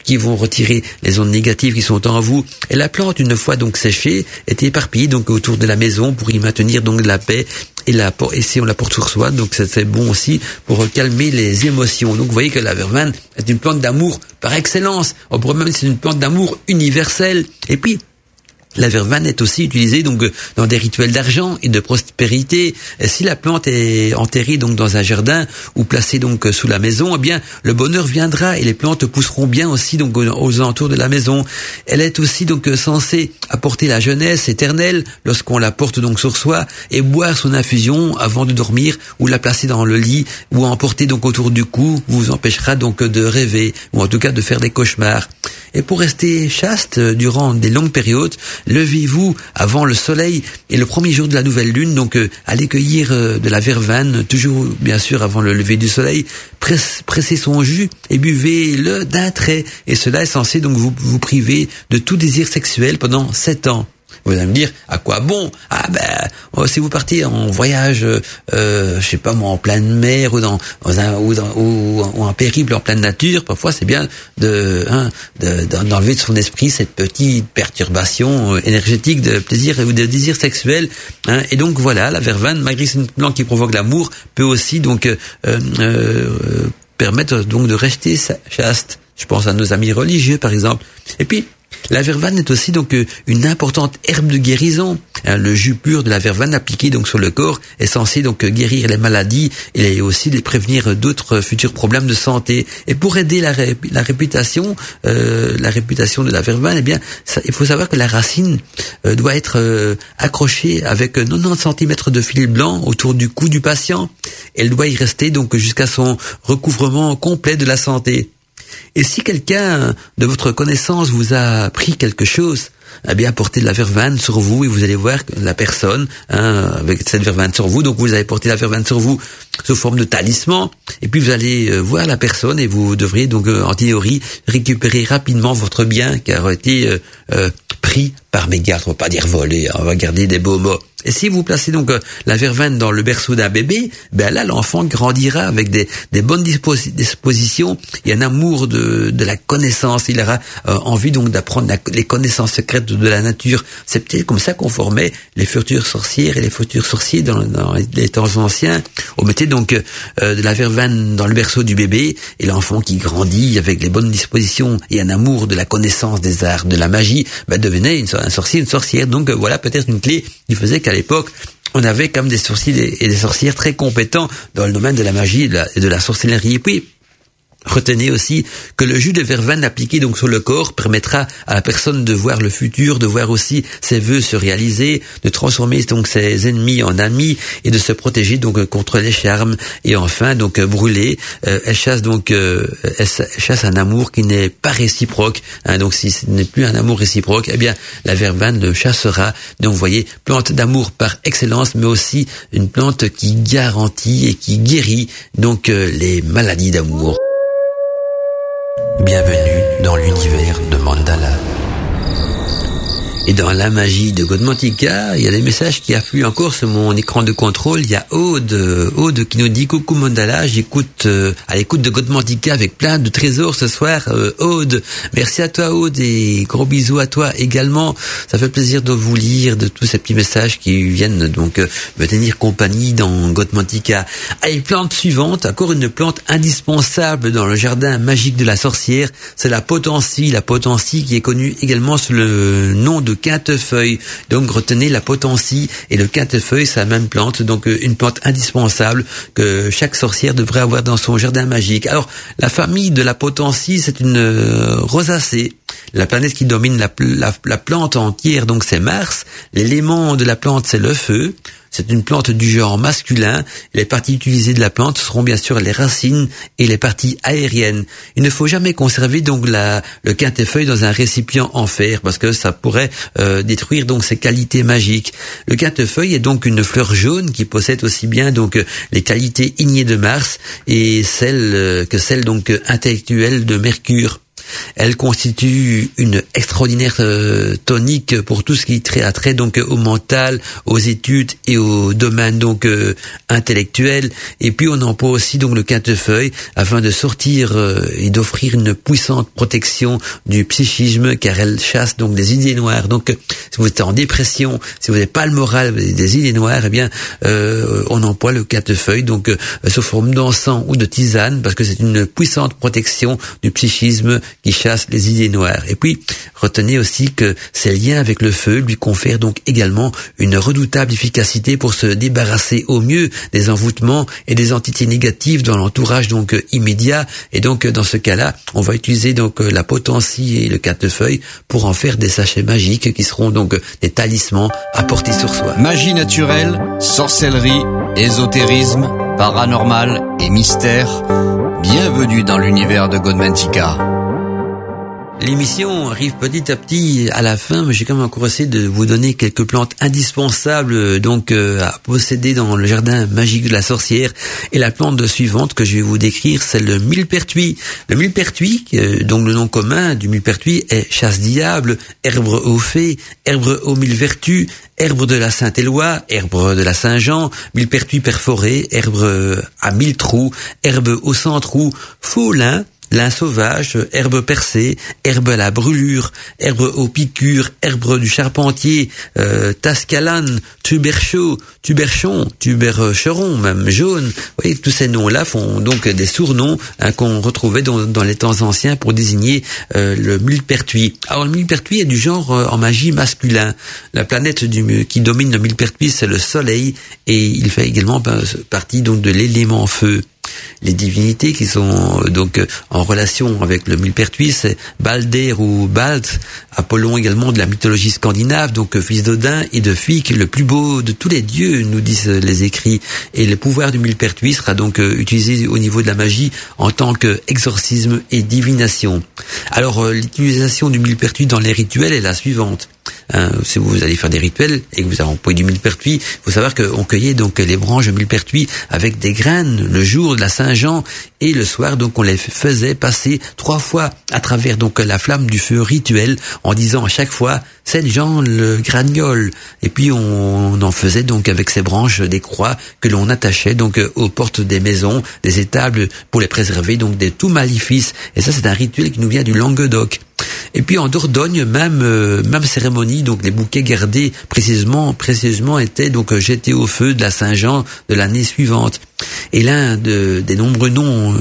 qui vont retirer les ondes négatives qui sont en vous. Et la plante, une fois donc séchée, est éparpillée donc autour de la maison pour y maintenir donc la paix. Et si on la porte sur soi, donc c'est bon aussi pour calmer les émotions. Donc vous voyez que la verveine est une plante d'amour par excellence. On pourrait même dire que c'est une plante d'amour universelle. Et puis la verveine est aussi utilisée donc dans des rituels d'argent et de prospérité. Et si la plante est enterrée donc dans un jardin ou placée donc sous la maison, eh bien le bonheur viendra et les plantes pousseront bien aussi donc aux alentours de la maison. Elle est aussi donc censée apporter la jeunesse éternelle lorsqu'on la porte donc sur soi et boire son infusion avant de dormir ou la placer dans le lit ou emporter donc autour du cou vous empêchera donc de rêver ou en tout cas de faire des cauchemars. Et pour rester chaste durant des longues périodes, levez-vous avant le soleil et le premier jour de la nouvelle lune, donc allez cueillir de la verveine, toujours bien sûr avant le lever du soleil, pressez son jus et buvez-le d'un trait. Et cela est censé donc vous priver de tout désir sexuel pendant 7 ans. Vous allez me dire, à quoi bon? Ah ben, si vous partez en voyage, je sais pas moi, en pleine mer ou en périple en pleine nature, parfois c'est bien d'enlever de son esprit cette petite perturbation énergétique de plaisir ou de désir sexuel. Hein. Et donc voilà, la verveine, malgré que c'est une plante qui provoque l'amour, peut aussi donc permettre donc de rester chaste. Je pense à nos amis religieux par exemple. Et puis la verveine est aussi donc une importante herbe de guérison. Le jus pur de la verveine appliqué donc sur le corps est censé donc guérir les maladies et aussi les prévenir d'autres futurs problèmes de santé. Et pour aider la réputation de la verveine, eh bien il faut savoir que la racine doit être accrochée avec 90 cm de fil blanc autour du cou du patient. Elle doit y rester donc jusqu'à son recouvrement complet de la santé. Et si quelqu'un de votre connaissance vous a pris quelque chose, eh bien portez de la verveine sur vous et vous allez voir que la personne avec cette verveine sur vous, donc vous avez porté la verveine sur vous sous forme de talisman, et puis vous allez voir la personne et vous devriez donc en théorie récupérer rapidement votre bien qui a été pris par mégarde, on ne va pas dire voler, on va garder des beaux mots. Et si vous placez donc la verveine dans le berceau d'un bébé, ben là l'enfant grandira avec des bonnes dispositions et un amour de la connaissance. Il aura envie donc d'apprendre les connaissances secrètes de la nature. C'est peut-être comme ça qu'on formait les futures sorcières et les futurs sorciers dans les temps anciens. On mettait donc de la verveine dans le berceau du bébé et l'enfant qui grandit avec les bonnes dispositions et un amour de la connaissance des arts, de la magie, ben devenait un sorcier, une sorcière. Donc voilà peut-être une clé qui faisait qu'à l'époque, on avait quand même des sorciers et des sorcières très compétents dans le domaine de la magie et de la sorcellerie. Et puis, retenez aussi que le jus de verveine appliqué donc sur le corps permettra à la personne de voir le futur, de voir aussi ses vœux se réaliser, de transformer donc ses ennemis en amis et de se protéger donc contre les charmes. Et enfin donc brûlée, elle chasse un amour qui n'est pas réciproque. Donc si ce n'est plus un amour réciproque, eh bien la verveine le chassera. Donc vous voyez, plante d'amour par excellence, mais aussi une plante qui garantit et qui guérit donc les maladies d'amour. Bienvenue dans l'univers de Mandala. Et dans la magie de Godmantica, il y a des messages qui affluent encore sur mon écran de contrôle. Il y a Aude qui nous dit « Coucou Mandala, j'écoute à l'écoute de Godmantica avec plein de trésors ce soir. Aude, merci à toi Aude et gros bisous à toi également. Ça fait plaisir de vous lire, de tous ces petits messages qui viennent donc me tenir compagnie dans Godmantica. Allez, plante suivante, encore une plante indispensable dans le jardin magique de la sorcière. C'est la potentie, qui est connue également sous le nom de quintefeuille. Donc retenez la potentie et le quintefeuille, c'est la même plante, donc une plante indispensable que chaque sorcière devrait avoir dans son jardin magique. Alors la famille de la potentie, c'est une rosacée. La planète qui domine la plante entière, donc c'est Mars. L'élément de la plante, c'est le feu. C'est une plante du genre masculin. Les parties utilisées de la plante seront bien sûr les racines et les parties aériennes. Il ne faut jamais conserver donc le quintefeuille dans un récipient en fer parce que ça pourrait détruire donc ses qualités magiques. Le quintefeuille est donc une fleur jaune qui possède aussi bien donc les qualités ignées de Mars et celles donc intellectuelles de Mercure. Elle constitue une extraordinaire tonique pour tout ce qui a trait donc au mental, aux études et au domaine donc intellectuel. Et puis on emploie aussi donc le quintefeuille afin de sortir et d'offrir une puissante protection du psychisme, car elle chasse donc des idées noires. Donc si vous êtes en dépression, si vous n'avez pas le moral, des idées noires, eh bien on emploie le quintefeuille donc sous forme d'encens ou de tisane parce que c'est une puissante protection du psychisme qui chasse les idées noires. Et puis, retenez aussi que ses liens avec le feu lui confèrent donc également une redoutable efficacité pour se débarrasser au mieux des envoûtements et des entités négatives dans l'entourage donc immédiat. Et donc, dans ce cas-là, on va utiliser donc la potentie et le quintefeuille pour en faire des sachets magiques qui seront donc des talismans à porter sur soi. Magie naturelle, sorcellerie, ésotérisme, paranormal et mystère. Bienvenue dans l'univers de Godmantica. L'émission arrive petit à petit à la fin, mais j'ai quand même encore essayé de vous donner quelques plantes indispensables donc à posséder dans le jardin magique de la sorcière. Et la plante suivante que je vais vous décrire, c'est le millepertuis. Le millepertuis, donc le nom commun du millepertuis est chasse-diable, herbe aux fées, herbe aux mille vertus, herbe de la Sainte-Éloi, herbe de la Saint-Jean, millepertuis perforé, herbe à 1000 trous, herbe aux 100 trous, faux lin, lin sauvage, herbe percée, herbe à la brûlure, herbe aux piqûres, herbe du charpentier, tascalane, tuberchot, tuberchon, tubercheron, même jaune. Vous voyez, tous ces noms-là font donc des surnoms qu'on retrouvait dans les temps anciens pour désigner le millepertuis. Alors le millepertuis est du genre en magie masculin. La planète qui domine le millepertuis, c'est le soleil, et il fait également partie donc de l'élément feu. Les divinités qui sont donc en relation avec le millepertuis, c'est Baldair ou Bald, Apollon également de la mythologie scandinave, donc fils d'Odin et de Fyke, le plus beau de tous les dieux, nous disent les écrits. Et le pouvoir du millepertuis sera donc utilisé au niveau de la magie en tant qu'exorcisme et divination. Alors l'utilisation du millepertuis dans les rituels est la suivante. Si vous allez faire des rituels et que vous avez employé du millepertuis, il faut savoir qu'on cueillait donc les branches de millepertuis avec des graines le jour de la à Saint-Jean, et le soir, donc, on les faisait passer 3 fois à travers, donc, la flamme du feu rituel, en disant à chaque fois « Saint-Jean le Gragnol ». Et puis, on en faisait, donc, avec ces branches des croix que l'on attachait, donc, aux portes des maisons, des étables, pour les préserver, donc, des tout maléfices. Et ça, c'est un rituel qui nous vient du Languedoc. Et puis en Dordogne, même cérémonie, donc les bouquets gardés précisément étaient donc jetés au feu de la Saint-Jean de l'année suivante. Et l'un des nombreux noms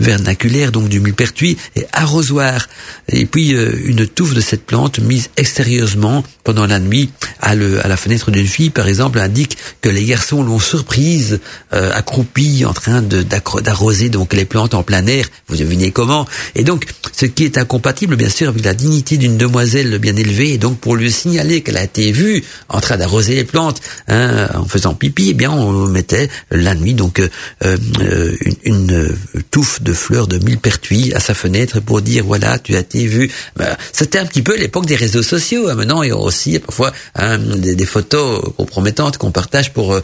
vernaculaires donc du millepertuis est arrosoir. Et puis une touffe de cette plante mise extérieusement pendant la nuit à la fenêtre d'une fille, par exemple, indique que les garçons l'ont surprise accroupie en train d'arroser donc les plantes en plein air. Vous devinez comment? Et donc ce qui est incompatible bien sûr avec la dignité d'une demoiselle bien élevée, et donc pour lui signaler qu'elle a été vue en train d'arroser les plantes en faisant pipi, eh bien on mettait la nuit donc une touffe de fleurs de millepertuis à sa fenêtre pour dire voilà, tu as été vu. Bah, c'était un petit peu l'époque des réseaux sociaux. Hein. Maintenant, il y a aussi parfois des photos compromettantes qu'on partage pour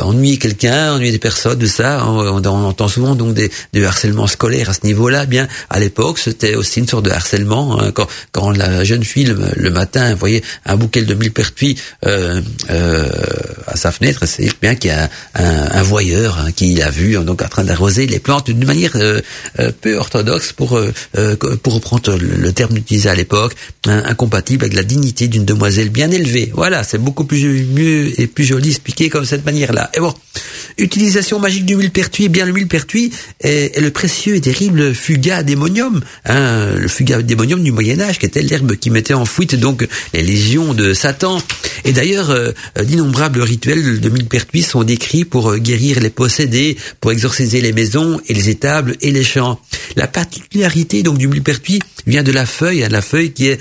ennuyer quelqu'un, ennuyer des personnes, tout ça. On entend souvent donc du harcèlement scolaire à ce niveau-là. Bien, à l'époque, c'était aussi une sorte de harcèlement. Hein. Quand la jeune fille le matin voyait un bouquet de millepertuis à sa fenêtre, c'est bien qu'il y a un voyeur hein, qui l'a vu donc en train d'arroser les plantes d'une manière peu orthodoxe pour reprendre le terme utilisé à l'époque, hein, incompatible avec la dignité d'une demoiselle bien élevée. Voilà, c'est beaucoup mieux et plus joli expliqué comme cette manière-là. Et bon, utilisation magique du millepertuis, bien le millepertuis est le précieux et terrible fuga démonium, hein, le fuga démonium du Moyen-Âge qui était l'herbe qui mettait en fuite donc les légions de Satan. Et d'ailleurs, d'innombrables rituels de millepertuis sont décrits pour guérir les possédés, pour exorciser les maisons et les étables et les champs. La particularité donc du millepertuis vient de la feuille qui est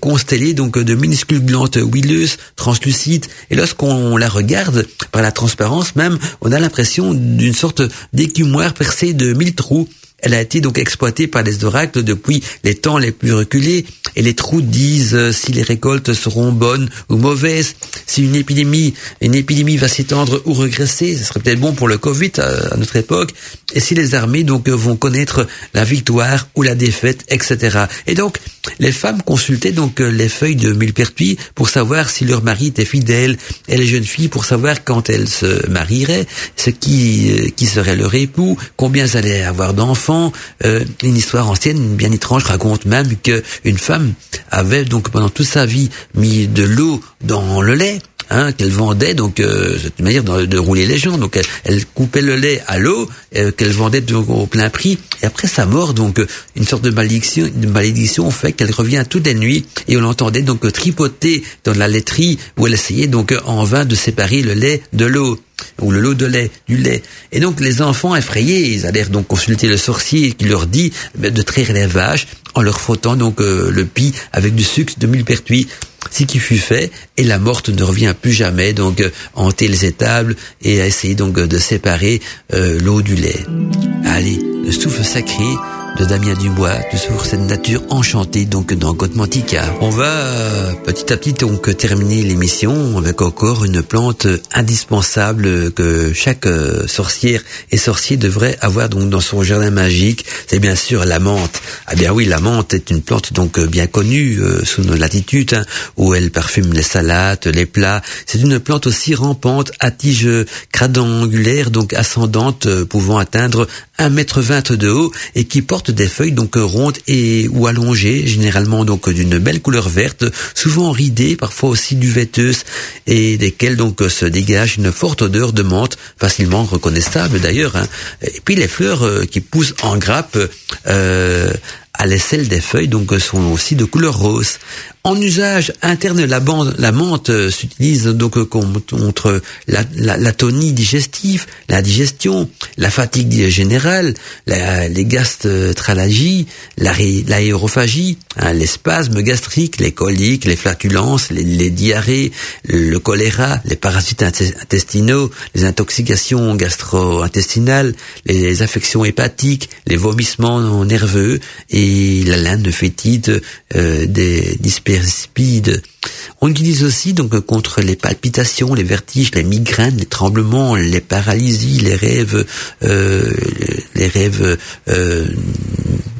constellée donc de minuscules glandes huileuses, translucides, et lorsqu'on la regarde par la transparence même, on a l'impression d'une sorte d'écumoire percée de 1000 trous. Elle a été donc exploitée par les oracles depuis les temps les plus reculés, et les trous disent si les récoltes seront bonnes ou mauvaises, si une épidémie va s'étendre ou regresser, ce serait peut-être bon pour le Covid à notre époque, et si les armées donc vont connaître la victoire ou la défaite, etc. Et donc, les femmes consultaient donc les feuilles de millepertuis pour savoir si leur mari était fidèle, et les jeunes filles pour savoir quand elles se marieraient, ce qui serait leur époux, combien elles allaient avoir d'enfants. Une histoire ancienne bien étrange raconte même qu'une femme avait donc pendant toute sa vie mis de l'eau dans le lait qu'elle vendait, donc c'est une manière de rouler les gens, donc elle coupait le lait à l'eau qu'elle vendait donc au plein prix, et après sa mort donc une sorte de malédiction fait qu'elle revient toutes les nuits, et on l'entendait donc tripoter dans la laiterie où elle essayait donc en vain de séparer le lait de l'eau, ou le lot de lait, du lait. Et donc les enfants effrayés, ils allèrent donc consulter le sorcier qui leur dit de traire les vaches en leur frottant donc le pis avec du sucre de millepertuis. Ce qui fut fait, et la morte ne revient plus jamais donc hanter les étables et à essayer donc de séparer l'eau du lait. Allez, le souffle sacré de Damien Dubois, tout sur cette nature enchantée donc dans Godmantica. On va petit à petit donc terminer l'émission avec encore une plante indispensable que chaque sorcière et sorcier devrait avoir donc dans son jardin magique, c'est bien sûr la menthe. Ah bien oui, la menthe est une plante donc bien connue sous nos latitudes hein, où elle parfume les salades, les plats. C'est une plante aussi rampante à tige quadrangulaire donc ascendante pouvant atteindre 1,20 m de haut et qui porte des feuilles donc rondes et ou allongées, généralement donc d'une belle couleur verte, souvent ridées, parfois aussi duveteuses, et desquelles donc se dégage une forte odeur de menthe, facilement reconnaissable d'ailleurs. Hein. Et puis les fleurs qui poussent en grappe à l'aisselle des feuilles donc sont aussi de couleur rose. En usage interne, la menthe s'utilise donc contre l'atonie digestive, la digestion, la fatigue générale, les gastralgies, l'aérophagie, hein, les spasmes gastriques, les coliques, les flatulences, les diarrhées, le choléra, les parasites intestinaux, les intoxications gastro-intestinales, les affections hépatiques, les vomissements nerveux et la laine fétide des dyspepsies les rispides. On utilise aussi donc contre les palpitations, les vertiges, les migraines, les tremblements, les paralysies, les rêves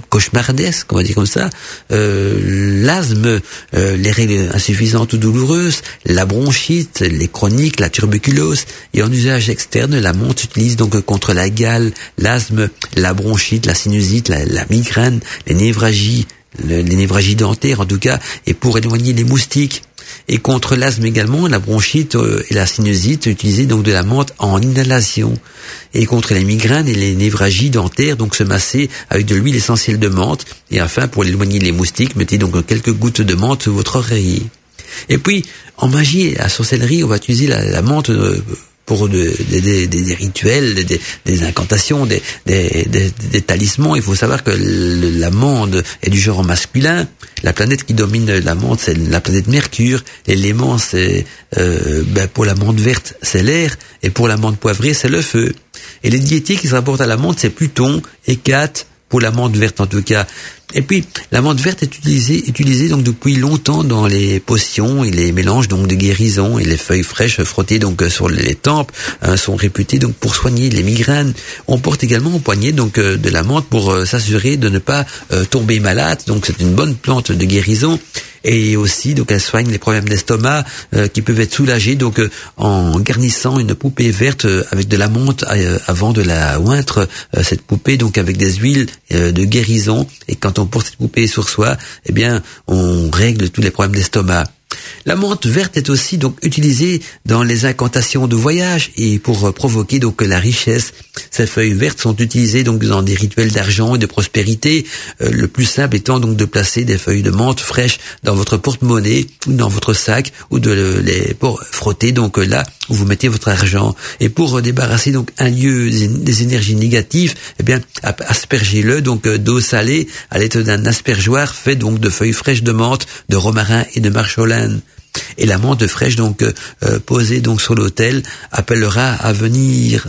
cauchemardesques, on va dire comme ça, l'asthme, les règles insuffisantes ou douloureuses, la bronchite, les chroniques, la tuberculose. Et en usage externe, la menthe s'utilise donc contre la gale, l'asthme, la bronchite, la sinusite, la migraine, les névralgies, les névralgies dentaires en tout cas, et pour éloigner les moustiques. Et contre l'asthme également, la bronchite et la sinusite, utiliser donc de la menthe en inhalation. Et contre les migraines et les névralgies dentaires, donc se masser avec de l'huile essentielle de menthe. Et enfin, pour éloigner les moustiques, mettez donc quelques gouttes de menthe sous votre oreiller. Et puis, en magie et à sorcellerie, on va utiliser la menthe pour des rituels, des incantations, des talismans. Il faut savoir que l'amande est du genre masculin. La planète qui domine l'amande, c'est la planète Mercure. L'élément, c'est pour l'amande verte, c'est l'air, et pour l'amande poivrée, c'est le feu. Et les diététiques qui se rapportent à l'amande, c'est Pluton, Hécate, pour l'amande verte en tout cas. Et puis, la menthe verte est utilisée donc depuis longtemps dans les potions et les mélanges donc de guérison, et les feuilles fraîches frottées donc sur les tempes sont réputées donc pour soigner les migraines. On porte également au poignet donc de la menthe pour s'assurer de ne pas tomber malade. Donc c'est une bonne plante de guérison, et aussi donc elle soigne les problèmes d'estomac qui peuvent être soulagés donc en garnissant une poupée verte avec de la menthe avant de la ointre. Cette poupée donc avec des huiles de guérison, et quand on porte cette poupée sur soi, eh bien, on règle tous les problèmes d'estomac. La menthe verte est aussi donc utilisée dans les incantations de voyage et pour provoquer donc la richesse. Ces feuilles vertes sont utilisées donc dans des rituels d'argent et de prospérité. Le plus simple étant donc de placer des feuilles de menthe fraîches dans votre porte-monnaie ou dans votre sac, ou de les frotter donc là où vous mettez votre argent. Et pour débarrasser donc un lieu des énergies négatives, eh bien aspergez-le donc d'eau salée à l'aide d'un aspergeoir fait donc de feuilles fraîches de menthe, de romarin et de marjolaine. Et la menthe fraîche donc posée donc sur l'autel appellera à venir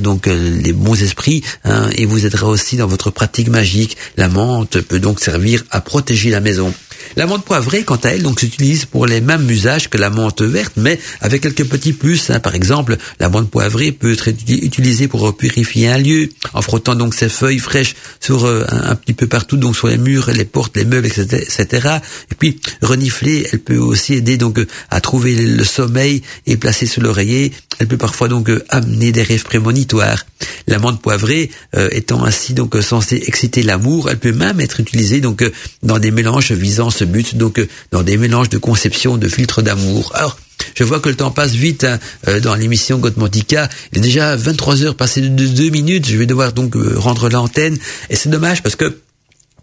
donc les bons esprits, hein, et vous aidera aussi dans votre pratique magique. La menthe peut donc servir à protéger la maison. La menthe poivrée, quant à elle, donc s'utilise pour les mêmes usages que la menthe verte, mais avec quelques petits plus, hein. Par exemple, la menthe poivrée peut être utilisée pour purifier un lieu, en frottant donc ses feuilles fraîches sur un petit peu partout, donc sur les murs, les portes, les meubles, etc. Et puis renifler, elle peut aussi aider donc à trouver le sommeil et placer sur l'oreiller. Elle peut parfois donc amener des rêves prémonitoires. La menthe poivrée étant ainsi donc censée exciter l'amour, elle peut même être utilisée donc dans des mélanges visant ce but, donc dans des mélanges de conception de filtres d'amour. Alors, je vois que le temps passe vite, hein, dans l'émission Godmantica. Il est déjà 23h passé de 2 minutes. Je vais devoir donc rendre l'antenne, et c'est dommage parce que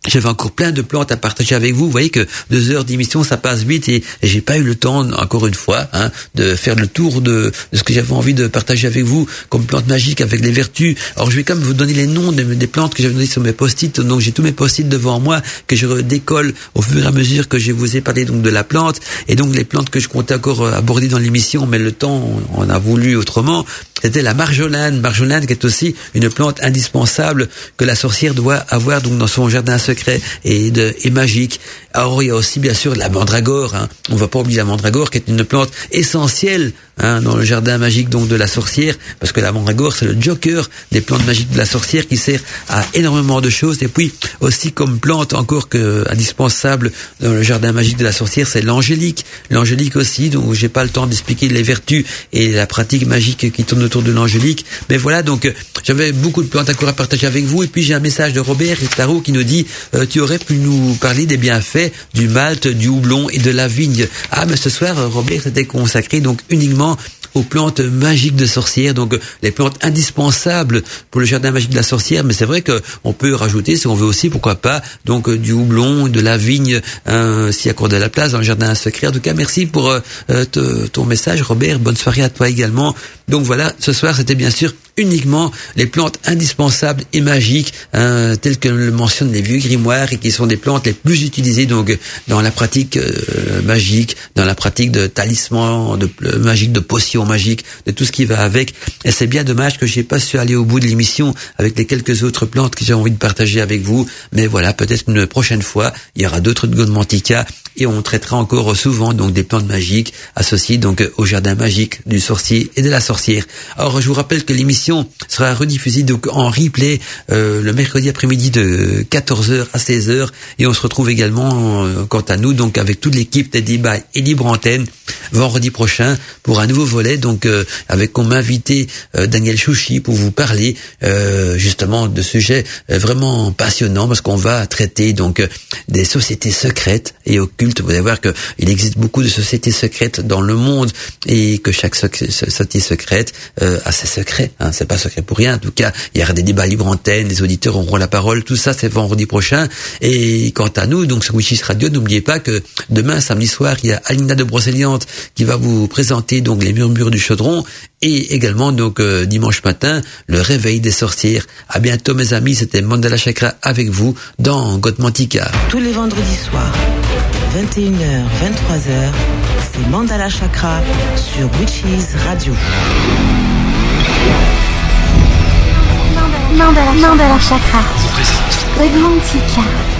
j'avais encore plein de plantes à partager avec vous. Vous voyez que 2 heures d'émission, ça passe vite, et j'ai pas eu le temps, encore une fois, hein, de faire le tour de ce que j'avais envie de partager avec vous comme plantes magiques avec les vertus. Alors, je vais quand même vous donner les noms des plantes que j'avais données sur mes post-it. Donc, j'ai tous mes post-it devant moi que je redécolle au fur et à mesure que je vous ai parlé donc de la plante, et donc les plantes que je comptais encore aborder dans l'émission, mais le temps on a voulu autrement. C'était la marjolaine qui est aussi une plante indispensable que la sorcière doit avoir donc dans son jardin secret et magique. Alors il y a aussi bien sûr la mandragore, hein. On va pas oublier la mandragore qui est une plante essentielle, hein, dans le jardin magique donc de la sorcière, parce que la mandragore c'est le joker des plantes magiques de la sorcière qui sert à énormément de choses. Et puis aussi comme plante encore que indispensable dans le jardin magique de la sorcière, c'est l'angélique. L'angélique aussi, donc j'ai pas le temps d'expliquer les vertus et la pratique magique qui tourne autour de l'angélique. Mais voilà, donc j'avais beaucoup de plantes encore à partager avec vous. Et puis j'ai un message de Robert Tarot qui nous dit tu aurais pu nous parler des bienfaits du malt, du houblon et de la vigne. Ah, mais ce soir Robert était consacré donc uniquement aux plantes magiques de sorcière, donc les plantes indispensables pour le jardin magique de la sorcière. Mais c'est vrai que on peut rajouter, si on veut aussi, pourquoi pas, donc du houblon, de la vigne, s'il y a encore de la place dans le jardin secret. En tout cas, merci pour ton message, Robert. Bonne soirée à toi également. Donc voilà, ce soir, c'était bien sûr uniquement les plantes indispensables et magiques, telles que le mentionnent les vieux grimoires, et qui sont des plantes les plus utilisées donc dans la pratique magique, dans la pratique de talismans, de magique, de potions magiques, de tout ce qui va avec. Et c'est bien dommage que j'ai pas su aller au bout de l'émission avec les quelques autres plantes que j'ai envie de partager avec vous. Mais voilà, peut-être une prochaine fois, il y aura d'autres de Godmantica et on traitera encore souvent donc des plantes magiques associées donc au jardin magique du sorcier et de la sorcière. Alors je vous rappelle que l'émission sera rediffusée donc en replay le mercredi après-midi de 14h à 16h, et on se retrouve également quant à nous donc avec toute l'équipe des débats et libre antenne vendredi prochain pour un nouveau volet donc avec comme invité Daniel Chouchy pour vous parler justement de sujets vraiment passionnants, parce qu'on va traiter donc des sociétés secrètes et occultes. Vous allez voir que il existe beaucoup de sociétés secrètes dans le monde, et que chaque société secrète a ses secrets, hein, c'est pas secret pour rien. En tout cas, il y aura des débats libre antenne, les auditeurs auront la parole, tout ça c'est vendredi prochain. Et quant à nous donc sur Witches Radio, n'oubliez pas que demain samedi soir, il y a Alina de Brocéliande qui va vous présenter donc les murmures du chaudron, et également donc dimanche matin, le réveil des sorcières. À bientôt mes amis, c'était Mandala Chakra avec vous dans Godmantica. Tous les vendredis soirs, 21h, 23h, c'est Mandala Chakra sur Witches Radio. Mandala Chakra. Godmantica.